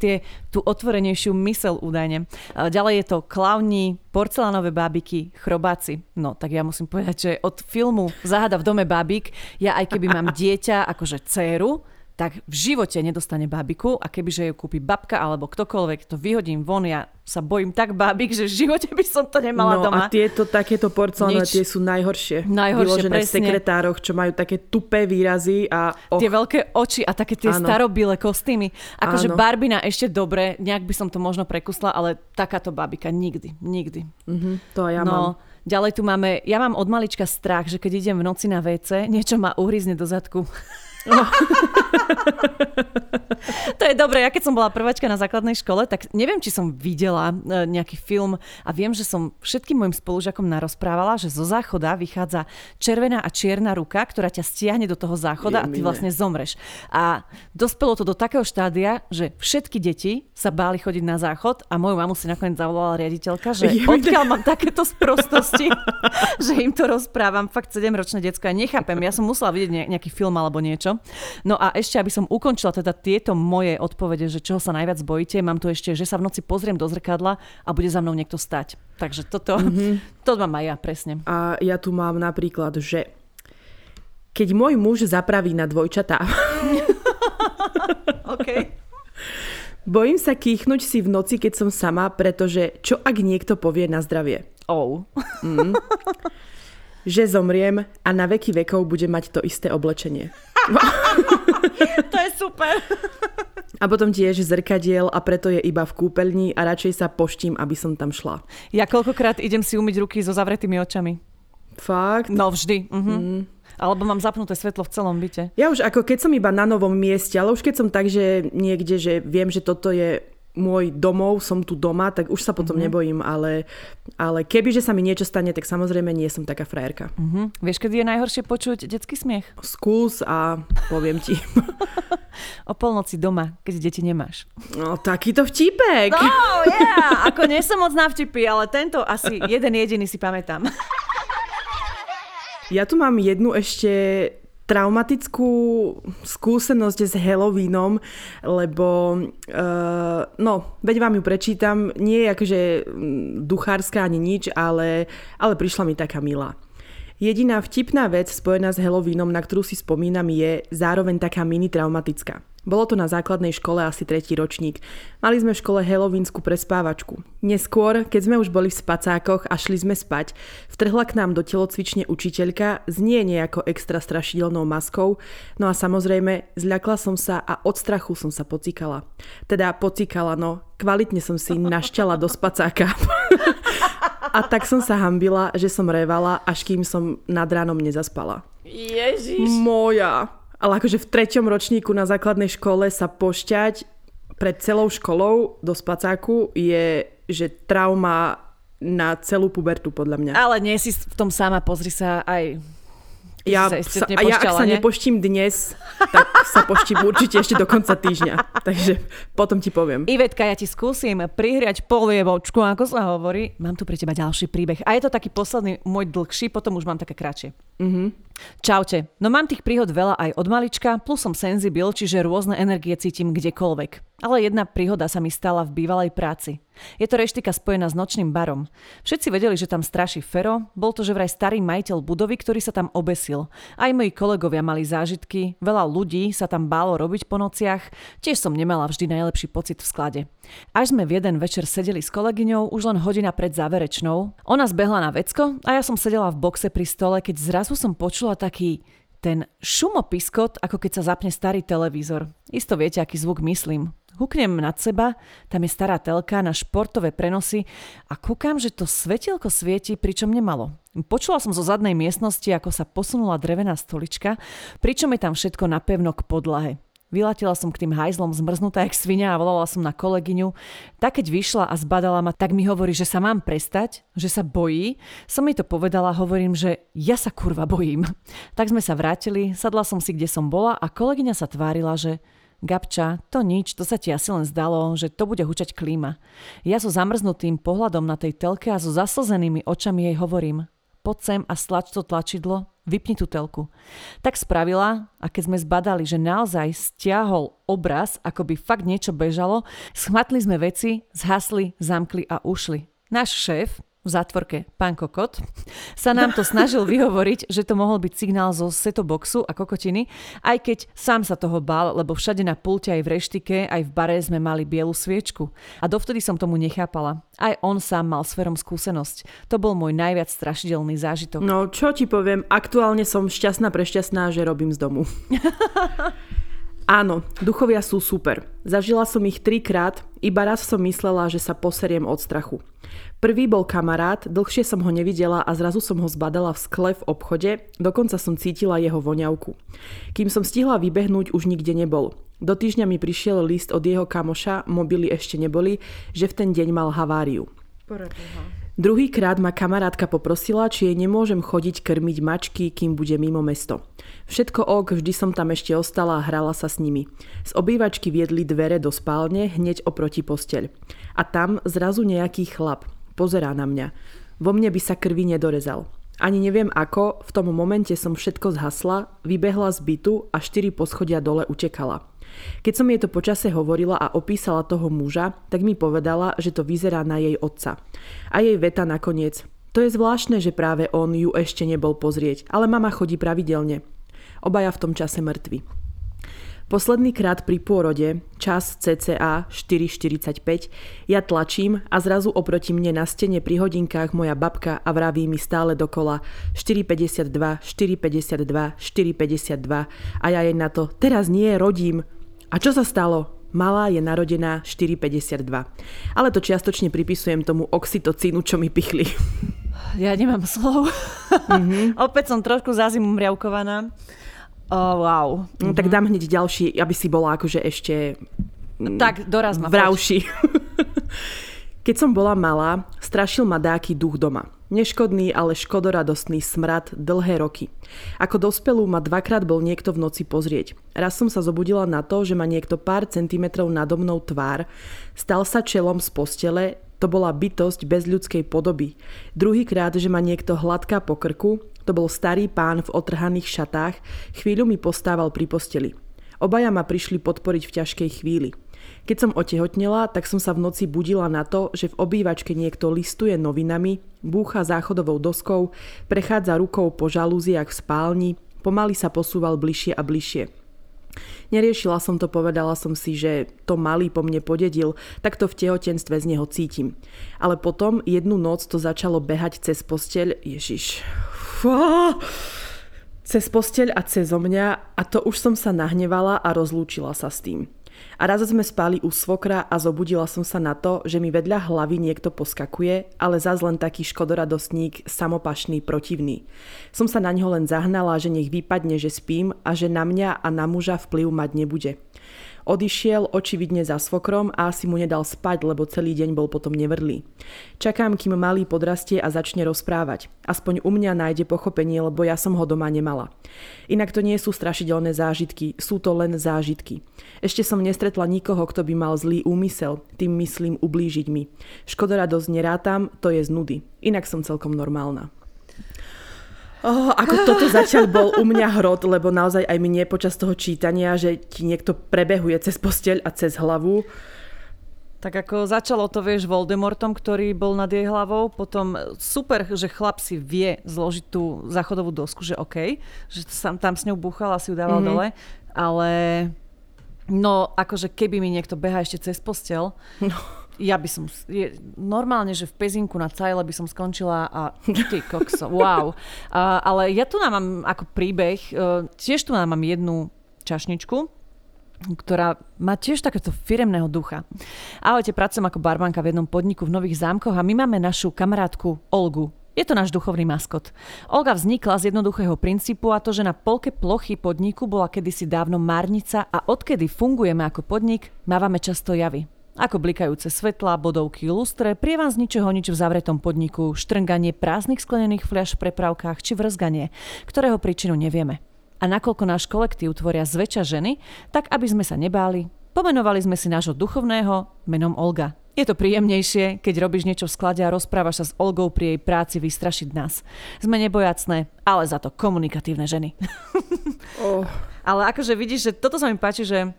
tú otvorenejšiu myseľ údajne. Ďalej je to klauni, porcelánové bábiky, chrobáci. No, tak ja musím povedať, že od filmu Záhada v dome bábik, ja aj keby mám dieťa, akože dcéru, tak v živote nedostane bábiku a kebyže ju kúpi babka alebo ktokoľvek, to vyhodím von, ja sa bojím tak bábik, že v živote by som to nemala doma. No a takéto porcelánové, tie sú najhoršie, vyložené presne v sekretároch, čo majú také tupé výrazy a tie veľké oči a také tie starobylé kostýmy. Akože Barbina ešte dobre, nejak by som to možno prekusla, ale takáto bábika nikdy. To ja mám. Ďalej tu máme, ja mám od malička strach, že keď idem v noci na WC, niečo ma uhryzne do zadku. To je dobré, ja keď som bola prváčka na základnej škole, tak neviem, či som videla nejaký film a viem, že som všetkým mojim spolužiakom narozprávala, že zo záchoda vychádza červená a čierna ruka, ktorá ťa stiahne do toho záchoda a ty vlastne zomreš. A dospelo to do takého štádia, že všetky deti sa báli chodiť na záchod a moju mamu si nakoniec zavolala riaditeľka, že odkiaľ mám takéto sprostosti, že im to rozprávam, fakt 7-ročné decko, ja nechápem, ja som musela vidieť nejaký film alebo niečo. No a ešte, aby som ukončila teda tieto moje odpovede, že čoho sa najviac bojíte, mám tu ešte, že sa v noci pozriem do zrkadla a bude za mnou niekto stať. Takže toto, to mám aj ja, presne. A ja tu mám napríklad, že keď môj muž zapraví na dvojčatá. OK. Bojím sa kýchnuť si v noci, keď som sama, pretože čo ak niekto povie na zdravie? Že zomriem a na veky vekov budem mať to isté oblečenie. To je super. A potom tiež zrkadiel a preto je iba v kúpeľni a radšej sa poštím, aby som tam šla. Ja koľkokrát idem si umyť ruky so zavretými očami. Fakt? No vždy. Alebo mám zapnuté svetlo v celom byte. Ja už ako keď som iba na novom mieste, ale už keď som tak, že niekde, že viem, že toto je môj domov, som tu doma, tak už sa potom nebojím, ale kebyže sa mi niečo stane, tak samozrejme nie som taká frajerka. Vieš, kedy je najhoršie počuť detský smiech? Skús a poviem ti. O polnoci doma, keď deti nemáš. No, takýto vtipek. No, yeah, ako nie som moc na vtipy, ale tento asi jeden jediný si pamätám. Ja tu mám jednu ešte traumatickú skúsenosť s Halloweenom, lebo veď vám ju prečítam, nie je akože duchárska ani nič, ale prišla mi taká milá. Jediná vtipná vec spojená s Halloweenom, na ktorú si spomínam, je zároveň taká mini traumatická. Bolo to na základnej škole asi 3. ročník. Mali sme v škole halloweensku prespávačku. Neskôr, keď sme už boli v spacákoch a šli sme spať, vtrhla k nám do telocvične učiteľka s nie nejako extra strašidelnou maskou, no a samozrejme zľakla som sa a od strachu som sa pocikala. Teda pocikala, no kvalitne som si našťala do spacáka. A tak som sa hambila, že som revala, až kým som nad ránom nezaspala. Ježiš. Moja. Ale akože v 3. ročníku na základnej škole sa pošťať pred celou školou do spacáku je, že trauma na celú pubertu, podľa mňa. Ale nie si v tom sama, pozri sa aj... Ja ak sa nepoštím dnes, tak sa poštím určite ešte do konca týždňa. Takže potom ti poviem. Ivetka, ja ti skúsim prihriať polievočku, ako sa hovorí. Mám tu pre teba ďalší príbeh. A je to taký posledný môj dlhší, potom už mám také kratšie. Čaute. No mám tých príhod veľa aj od malička, plus som senzibil, čiže rôzne energie cítim kdekoľvek. Ale jedna príhoda sa mi stala v bývalej práci. Je to reštika spojená s nočným barom. Všetci vedeli, že tam straší Fero, bol to že vraj starý majiteľ budovy, ktorý sa tam obesil. Aj moji kolegovia mali zážitky, veľa ľudí sa tam bálo robiť po nociach, tiež som nemala vždy najlepší pocit v sklade. Až sme v jeden večer sedeli s kolegyňou, už len hodina pred záverečnou. Ona zbehla na vecko a ja som sedela v boxe pri stole, keď zrazu som počula taký ten šumopiskot, ako keď sa zapne starý televízor. Isto viete, aký zvuk myslím. Huknem nad seba, tam je stará telka na športové prenosy a kúkam, že to svetielko svieti, pričom nemalo. Počula som zo zadnej miestnosti, ako sa posunula drevená stolička, pričom je tam všetko napevno k podlahe. Vyletela som k tým hajzlom zmrznutá jak svinia a volala som na kolegyňu. Tá keď vyšla a zbadala ma, tak mi hovorí, že sa mám prestať, že sa bojí. Som jej to povedala, hovorím, že ja sa kurva bojím. Tak sme sa vrátili, sadla som si, kde som bola a kolegyňa sa tvárila, že Gabča, to nič, to sa ti asi len zdalo, že to bude hučať klíma. Ja so zamrznutým pohľadom na tej telke a so zaslzenými očami jej hovorím, poď sem a stlač to tlačidlo, vypni tú telku. Tak spravila a keď sme zbadali, že naozaj stiahol obraz, ako by fakt niečo bežalo, schmatli sme veci, zhasli, zamkli a ušli. Náš šéf, v zátvorke pán Kokot, sa nám to snažil vyhovoriť, že to mohol byť signál zo setoboxu a kokotiny, aj keď sám sa toho bál, lebo všade na pulte aj v reštike, aj v bare sme mali bielu sviečku. A dovtedy som tomu nechápala. Aj on sám mal s Ferom skúsenosť. To bol môj najviac strašidelný zážitok. No, čo ti poviem, aktuálne som šťastná, že robím z domu. Áno, duchovia sú super. Zažila som ich 3-krát, iba raz som myslela, že sa poseriem od strachu. Prvý bol kamarát, dlhšie som ho nevidela a zrazu som ho zbadala v skle v obchode, dokonca som cítila jeho voňavku. Kým som stihla vybehnúť, už nikde nebol. Do týždňa mi prišiel list od jeho kamoša, mobily ešte neboli, že v ten deň mal haváriu. Druhýkrát ma kamarátka poprosila, či jej nemôžem chodiť krmiť mačky, kým bude mimo mesto. Všetko ok, vždy som tam ešte ostala a hrala sa s nimi. Z obývačky viedli dvere do spálne, hneď oproti posteľ. A tam zrazu nejaký chlap. Pozerá na mňa. Vo mne by sa krvi nedorezal. Ani neviem ako, v tom momente som všetko zhasla, vybehla z bytu a 4 poschodia dole utekala. Keď som jej to počase hovorila a opísala toho muža, tak mi povedala, že to vyzerá na jej otca. A jej veta nakoniec. To je zvláštne, že práve on ju ešte nebol pozrieť, ale mama chodí pravidelne. Obaja v tom čase mŕtvi. Posledný krát pri pôrode, čas cca 4:45, ja tlačím a zrazu oproti mne na stene pri hodinkách moja babka a vraví mi stále dokola 4:52, 4:52, 4:52 a ja jej na to teraz nie, rodím. A čo sa stalo? Malá je narodená 4:52. Ale to čiastočne pripisujem tomu oxytocínu, čo mi pichli. Ja nemám slov. Opäť som trošku za zimu mriavkovaná. Wow. No, tak dám hneď ďalší, aby si bola akože ešte tak, doraz ma vravší. Keď som bola malá, strašil ma dáky duch doma. Neškodný, ale škodoradostný smrad dlhé roky. Ako dospelú ma 2-krát bol niekto v noci pozrieť. Raz som sa zobudila na to, že ma niekto pár centimetrov nado mnou tvár, stal sa čelom z postele, to bola bytosť bez ľudskej podoby. Druhýkrát, že ma niekto hladká po krku, to bol starý pán v otrhaných šatách, chvíľu mi postával pri posteli. Obaja ma prišli podporiť v ťažkej chvíli. Keď som otehotnela, tak som sa v noci budila na to, že v obývačke niekto listuje novinami, búcha záchodovou doskou, prechádza rukou po žalúziach v spálni, pomaly sa posúval bližšie a bližšie. Neriešila som to, povedala som si, že to malý po mne podedil, tak to v tehotenstve z neho cítim. Ale potom jednu noc to začalo behať cez posteľ, cez posteľ a cezo mňa a to už som sa nahnevala a rozlúčila sa s tým. A raz sme spali u svokra a zobudila som sa na to, že mi vedľa hlavy niekto poskakuje, ale zas len taký škodoradostník, samopašný, protivný. Som sa na ňo len zahnala, že nech vypadne, že spím a že na mňa a na muža vplyv mať nebude. Odišiel očividne za svokrom a asi mu nedal spať, lebo celý deň bol potom nevrlý. Čakám, kým malý podrastie a začne rozprávať. Aspoň u mňa nájde pochopenie, lebo ja som ho doma nemala. Inak to nie sú strašidelné zážitky, sú to len zážitky. Ešte som nestretla nikoho, kto by mal zlý úmysel, tým myslím ublížiť mi. Škodoradosť nerátam, to je z nudy. Inak som celkom normálna. Ako toto zatiaľ bol u mňa hrot, lebo naozaj aj mne počas toho čítania, že ti niekto prebehuje cez posteľ a cez hlavu. Tak ako začalo to, vieš, Voldemortom, ktorý bol nad jej hlavou, potom super, že chlap si vie zložiť tú záchodovú dosku, že okej, že tam s ňou búchal a si ju dával dole, ale no akože keby mi niekto beha ešte cez posteľ, ja by som, normálne, že v pezinku na cajle by som skončila a ty kokso, wow. Ale ja tu nám mám ako príbeh, tiež tu nám mám jednu čašničku, ktorá má tiež takéto firemného ducha. Ahojte, pracujem ako barbanka v jednom podniku v Nových Zámkoch a my máme našu kamarátku Olgu. Je to náš duchovný maskot. Olga vznikla z jednoduchého princípu a to, že na polke plochy podniku bola kedysi dávno márnica a odkedy fungujeme ako podnik, mávame často javy. Ako blikajúce svetlá, bodovky, lustre, prievan z ničoho nič v zavretom podniku, štrnganie prázdnych sklenených fľaš v prepravkách či vrzganie, ktorého príčinu nevieme. A nakoľko náš kolektív tvoria zväčša ženy, tak aby sme sa nebáli, pomenovali sme si nášho duchovného menom Olga. Je to príjemnejšie, keď robíš niečo v sklade a rozprávaš sa s Olgou pri jej práci vystrašiť nás. Sme nebojacné, ale za to komunikatívne ženy. Oh. Ale akože vidíš, že toto sa mi páči, že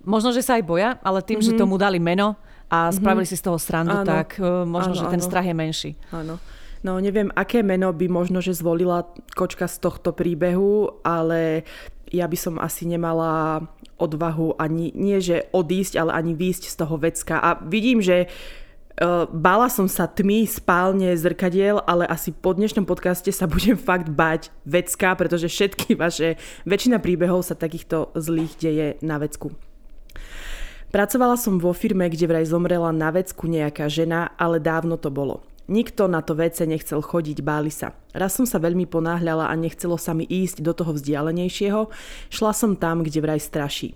možno, že sa aj boja, ale tým, že tomu dali meno a spravili si z toho srandu, áno, tak možno, áno, že ten strach je menší. Áno. No neviem, aké meno by možno, že zvolila kočka z tohto príbehu, ale ja by som asi nemala odvahu ani, nie že odísť, ale ani výjsť z toho vecka. A vidím, že bála som sa tmy, spálne, zrkadiel, ale asi po dnešnom podcaste sa budem fakt báť vecka, pretože väčšina príbehov sa takýchto zlých deje na vecku. Pracovala som vo firme, kde vraj zomrela na vecku nejaká žena, ale dávno to bolo. Nikto na to WC nechcel chodiť, báli sa. Raz som sa veľmi ponáhľala a nechcelo sa mi ísť do toho vzdialenejšieho. Šla som tam, kde vraj straší.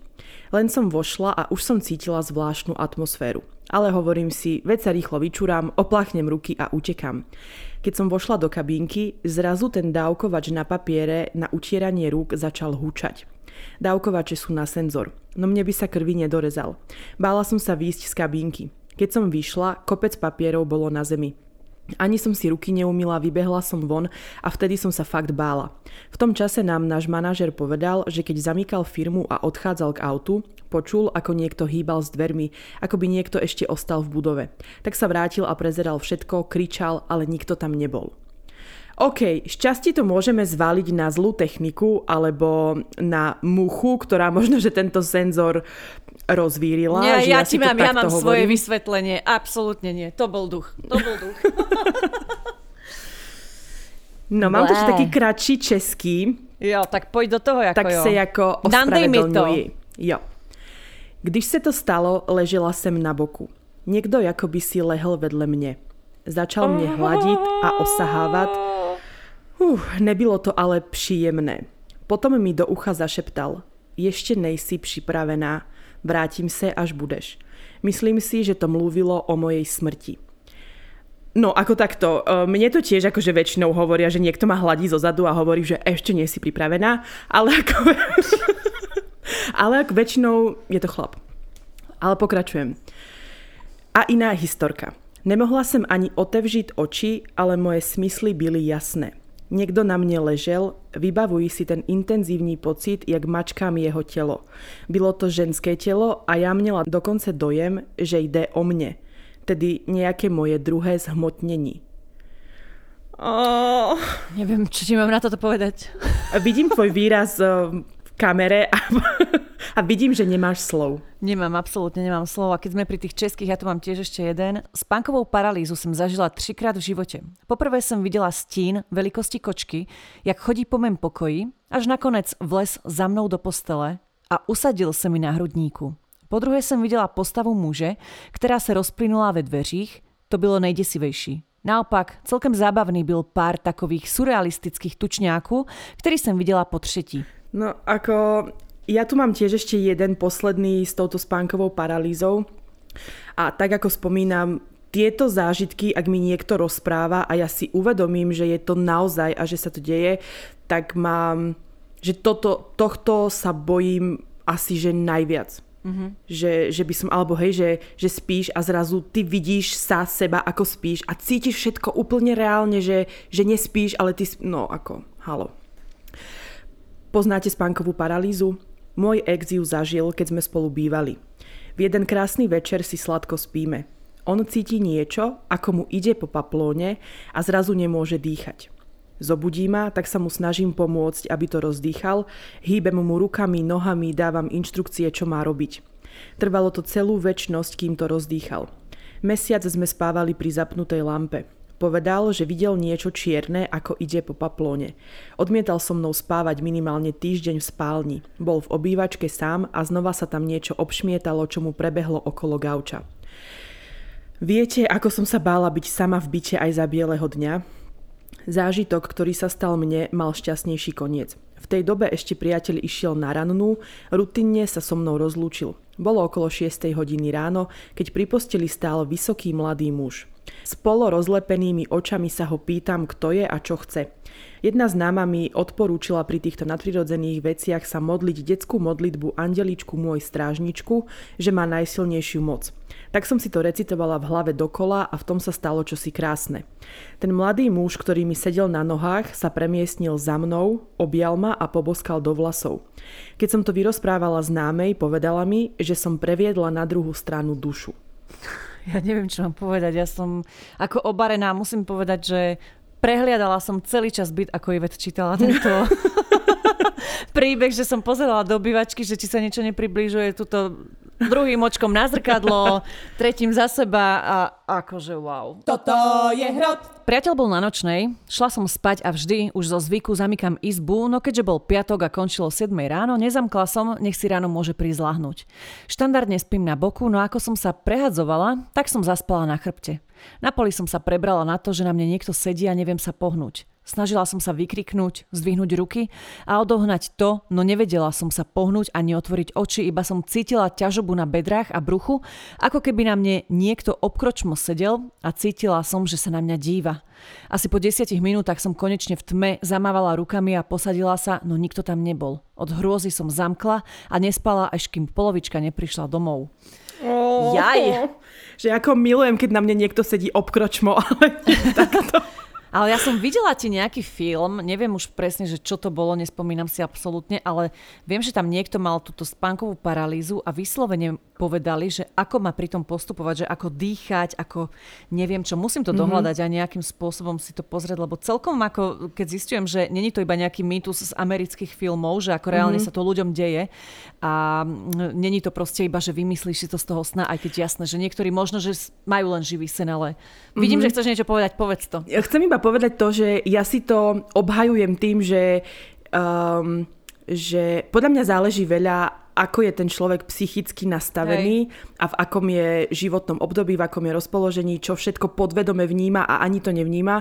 Len som vošla a už som cítila zvláštnu atmosféru. Ale hovorím si, veď sa rýchlo vyčúram, opláchnem ruky a utekam. Keď som vošla do kabínky, zrazu ten dávkovač na papiere na utieranie rúk začal hučať. Dávkovače sú na senzor, no mne by sa krvi nedorezal. Bála som sa výjsť z kabínky. Keď som vyšla, kopec papierov bolo na zemi. Ani som si ruky neumila, vybehla som von a vtedy som sa fakt bála. V tom čase nám náš manažer povedal, že keď zamykal firmu a odchádzal k autu, počul, ako niekto hýbal s dvermi, ako by niekto ešte ostal v budove. Tak sa vrátil a prezeral všetko, kričal, ale nikto tam nebol. OK, šťastie to môžeme zvaliť na zlú techniku alebo na muchu, ktorá možno, že tento senzor rozvírila. Nie, že ja mám svoje vysvetlenie. Absolútne nie. To bol duch. No, mám tu taký kratší český. Jo, tak poď do toho, ako tak jo. Tak se jako ospravedlňuji. Jo. Když se to stalo, ležela jsem na boku. Někdo jakoby si lehl vedle mě. Začal mě hladit a osahávat. Nebylo to ale příjemné. Potom mi do ucha zašeptal. Ještě nejsi připravená. Vrátim se, až budeš. Myslím si, že to mluvilo o mojej smrti. No, ako takto. Mne to tiež akože väčšinou hovoria, že niekto ma hladí zo zadu a hovorí, že ešte nie si pripravená, ale ako väčšinou je to chlap. Ale pokračujem. A iná historka. Nemohla som ani otevřít oči, ale moje smysly byly jasné. Niekto na mne ležel, vybavují si ten intenzívny pocit, jak mačkám jeho telo. Bylo to ženské telo a ja měla dokonce dojem, že jde o mne. Tedy nejaké moje druhé zhmotnení. Neviem, čo ti mám na toto povedať. Vidím tvoj výraz v kamere a vidím, že nemáš slov. Absolútne nemám slov. A keď sme pri tých českých, ja tu mám tiež ešte jeden. Spánkovou paralýzu som zažila 3-krát v živote. Poprvé som videla stín veľkosti kočky, jak chodí po mém pokoji, až nakoniec vles za mnou do postele a usadil sa mi na hrudníku. Po druhé som videla postavu muže, ktorá sa rozplynula ve dveřích, to bylo nejděsivejší. Naopak, celkem zábavný byl pár takových surrealistických tučňáků, ktorý som videla po třetí. No ako... Ja tu mám tiež ešte jeden posledný s touto spánkovou paralýzou a tak ako spomínam, tieto zážitky, ak mi niekto rozpráva a ja si uvedomím, že je to naozaj a že sa to deje, tak mám, že tohto sa bojím asi, že najviac. Že by som, alebo hej, že spíš a zrazu ty vidíš sa seba, ako spíš a cítiš všetko úplne reálne, že nespíš, ale ty, no ako, halo. Poznáte spánkovú paralýzu? Môj ex ju zažil, keď sme spolu bývali. V jeden krásny večer si sladko spíme. On cíti niečo, ako mu ide po paplóne a zrazu nemôže dýchať. Zobudí ma, tak sa mu snažím pomôcť, aby to rozdýchal. Hýbem mu rukami, nohami, dávam inštrukcie, čo má robiť. Trvalo to celú večnosť, kým to rozdýchal. Mesiac sme spávali pri zapnutej lampe. Povedal, že videl niečo čierne, ako ide po paplóne. Odmietal so mnou spávať minimálne týždeň v spálni. Bol v obývačke sám a znova sa tam niečo obšmietalo, čo mu prebehlo okolo gauča. Viete, ako som sa bála byť sama v byte aj za bieleho dňa? Zážitok, ktorý sa stal mne, mal šťastnejší koniec. V tej dobe ešte priateľ išiel na rannú, rutinne sa so mnou rozlúčil. Bolo okolo 6 hodiny ráno, keď pri posteli stál vysoký mladý muž. S polorozlepenými očami sa ho pýtam, kto je a čo chce. Jedna známa mi odporúčila pri týchto nadprirodzených veciach sa modliť detskú modlitbu Andeličku môj strážničku, že má najsilnejšiu moc. Tak som si to recitovala v hlave dokola a v tom sa stalo čosi krásne. Ten mladý muž, ktorý mi sedel na nohách, sa premiestnil za mnou, objal ma a poboskal do vlasov. Keď som to vyrozprávala známej, povedala mi, že som previedla na druhú stranu dušu. Ja neviem, čo mám povedať. Ja som ako obarená, musím povedať, že prehliadala som celý čas byt, ako Ivet čítala tento príbeh, že som pozerala do obývačky, že či sa niečo nepribližuje tuto druhým očkom na zrkadlo, tretím za seba a akože wow. Toto je hrot. Priateľ bol na nočnej, šla som spať a vždy už zo zvyku zamykam izbu, no keďže bol piatok a končilo 7 ráno, nezamkla som, nech si ráno môže prísť lahnúť. Štandardne spím na boku, no ako som sa prehadzovala, tak som zaspala na chrbte. Na poli som sa prebrala na to, že na mne niekto sedí a neviem sa pohnúť. Snažila som sa vykriknúť, zdvihnúť ruky a odohnať to, no nevedela som sa pohnúť ani otvoriť oči, iba som cítila ťažobu na bedrách a bruchu, ako keby na mne niekto obkročmo sedel a cítila som, že sa na mňa díva. Asi po 10 minútach som konečne v tme zamávala rukami a posadila sa, no nikto tam nebol. Od hrôzy som zamkla a nespala, až kým polovička neprišla domov. Jaj! Že ako milujem, keď na mne niekto sedí obkročmo, ale takto... Ale ja som videla ti nejaký film, neviem už presne, že čo to bolo, nespomínam si absolútne, ale viem, že tam niekto mal túto spánkovú paralýzu a vyslovene povedali, že ako má pri tom postupovať, že ako dýchať, ako neviem čo, musím to dohľadať a nejakým spôsobom si to pozrieť, lebo celkom ako keď zistujem, že není to iba nejaký mýtus z amerických filmov, že ako reálne sa to ľuďom deje a není to proste iba, že vymyslíš si to z toho sna, aj keď jasné, že niektorí možno, že majú len živý sen, ale vidím, že chceš niečo povedať, povedz to. Ja chcem iba povedať to, že ja si to obhajujem tým, že podľa mňa záleží veľa, ako je ten človek psychicky nastavený a v akom je životnom období, v akom je rozpoložení, čo všetko podvedome vníma a ani to nevníma.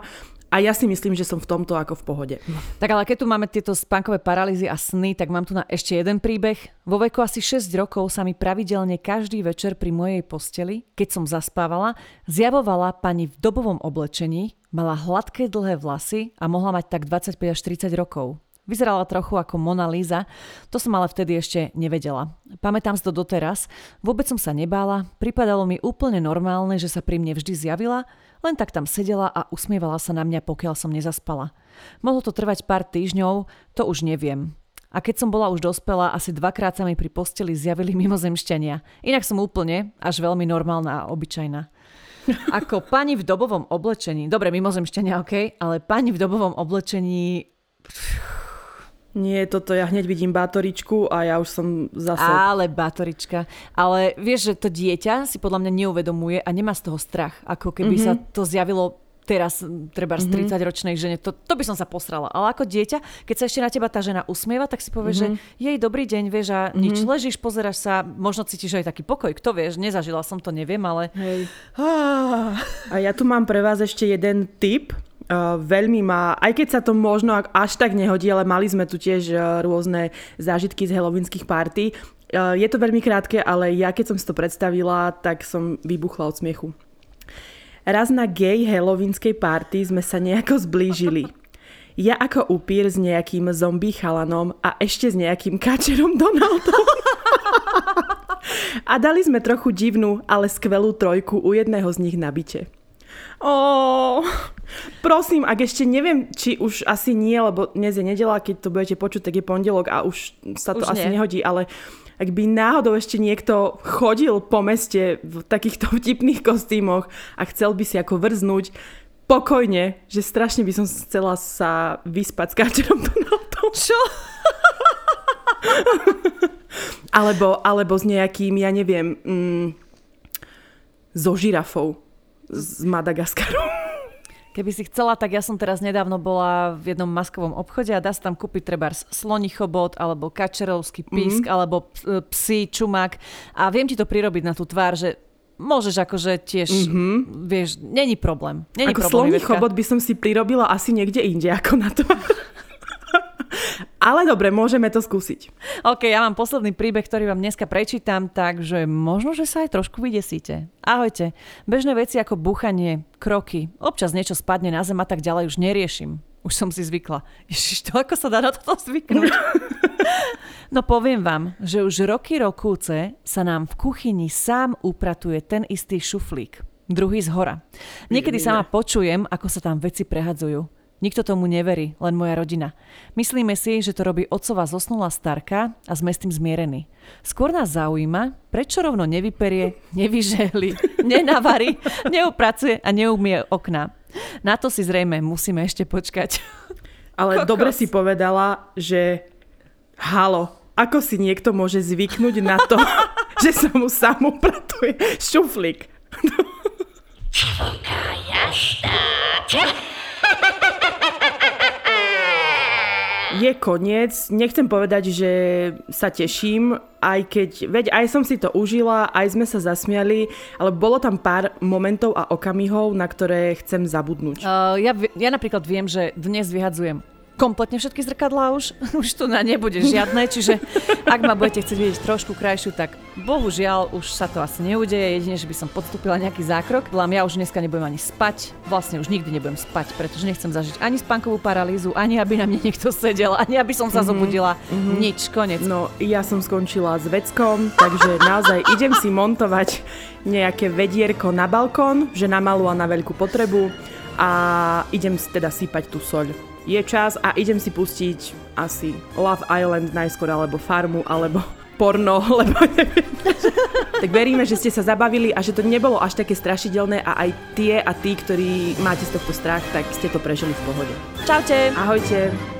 A ja si myslím, že som v tomto ako v pohode. Tak ale keď tu máme tieto spánkové paralýzy a sny, tak mám tu na ešte jeden príbeh. Vo veku asi 6 rokov sa mi pravidelne každý večer pri mojej posteli, keď som zaspávala, zjavovala pani v dobovom oblečení, mala hladké dlhé vlasy a mohla mať tak 25 až 30 rokov. Vyzerala trochu ako Mona Lisa, to som ale vtedy ešte nevedela. Pamätám si to doteraz, vôbec som sa nebála, pripadalo mi úplne normálne, že sa pri mne vždy zjavila, len tak tam sedela a usmievala sa na mňa, pokiaľ som nezaspala. Mohlo to trvať pár týždňov, to už neviem. A keď som bola už dospelá, asi 2-krát sa mi pri posteli zjavili mimozemšťania. Inak som úplne až veľmi normálna a obyčajná. Ako pani v dobovom oblečení, dobre, mimozemšťania, okej, ale pani v dobovom oblečení... Nie, toto ja hneď vidím bátoričku a ja už som zase... Ale bátorička. Ale vieš, že to dieťa si podľa mňa neuvedomuje a nemá z toho strach. Ako keby sa to zjavilo teraz, treba z 30-ročnej žene. To by som sa posrala. Ale ako dieťa, keď sa ešte na teba tá žena usmieva, tak si povie, že jej dobrý deň, vieš, a nič, ležíš, pozeráš sa, možno cítiš aj taký pokoj. Kto vieš, nezažila som to, neviem, ale... Hej. A ja tu mám pre vás ešte jeden tip. Veľmi má, aj keď sa to možno až tak nehodí, ale mali sme tu tiež rôzne zážitky z halloweenských party. Je to veľmi krátke, ale ja keď som si to predstavila, tak som vybuchla od smiechu. Raz na gay halloweenskej party sme sa nejako zblížili. Ja ako upír s nejakým zombie chalanom a ešte s nejakým kačerom Donaldom. A dali sme trochu divnú, ale skvelú trojku u jedného z nich na byte. Ó, prosím, ak ešte neviem, či už asi nie, lebo dnes je nedeľa, keď to budete počuť, tak je pondelok a už sa to už asi nehodí, ale ak by náhodou ešte niekto chodil po meste v takýchto vtipných kostýmoch a chcel by si ako vrznúť, pokojne, že strašne by som chcela sa vyspať s Káčerom Donaldom. Čo? alebo s nejakým, ja neviem, so žirafou z Madagaskaru. Keby si chcela, tak ja som teraz nedávno bola v jednom maskovom obchode a dá sa tam kúpiť trebárs sloní chobot, alebo kačerovský písk, alebo psí čumák. A viem ti to prirobiť na tú tvár, že môžeš akože tiež, vieš, není problém. Není ako sloní chobot by som si prirobila asi niekde inde, ako na to. Ale dobre, môžeme to skúsiť. OK, ja mám posledný príbeh, ktorý vám dneska prečítam, takže možno, že sa aj trošku vydesíte. Ahojte. Bežné veci ako búchanie, kroky, občas niečo spadne na zem a tak ďalej už neriešim. Už som si zvykla. Ježiš, to ako sa dá na toto zvyknúť? No poviem vám, že už roky rokúce sa nám v kuchyni sám upratuje ten istý šuflík. Druhý z hora. Niekedy sama počujem, ako sa tam veci prehadzujú. Nikto tomu neverí, len moja rodina. Myslíme si, že to robí otcova zosnulá starka a sme s tým zmierení. Skôr nás zaujíma, prečo rovno nevyperie, nevyžehli, nenavarí, neupracuje a neumie okná. Na to si zrejme musíme ešte počkať. Ale dobre si povedala, že halo, ako si niekto môže zvyknúť na to, že sa mu sám upratuje šuflík. Čvoká jaštá. Je koniec. Nechcem povedať, že sa teším, aj som si to užila, aj sme sa zasmiali, ale bolo tam pár momentov a okamihov, na ktoré chcem zabudnúť. Ja napríklad viem, že dnes vyhadzujem kompletne všetky zrkadlá už tu nebude žiadne, čiže ak ma budete chcieť vidieť trošku krajšiu, tak bohužiaľ už sa to asi neudeje, jedine, že by som podstúpila nejaký zákrok. Ja už dneska nebudem ani spať, vlastne už nikdy nebudem spať, pretože nechcem zažiť ani spánkovú paralýzu, ani aby na mne niekto sedel, ani aby som sa zobudila, nič, koniec. No, ja som skončila s veckom, takže naozaj idem si montovať nejaké vedierko na balkón, že na malú a na veľkú potrebu a idem teda sypať tú soľ. Je čas a idem si pustiť asi Love Island najskôr, alebo Farmu, alebo porno, lebo neviem. Tak veríme, že ste sa zabavili a že to nebolo až také strašidelné a aj tie a tí, ktorí máte z tohto strach, tak ste to prežili v pohode. Čaute. Ahojte.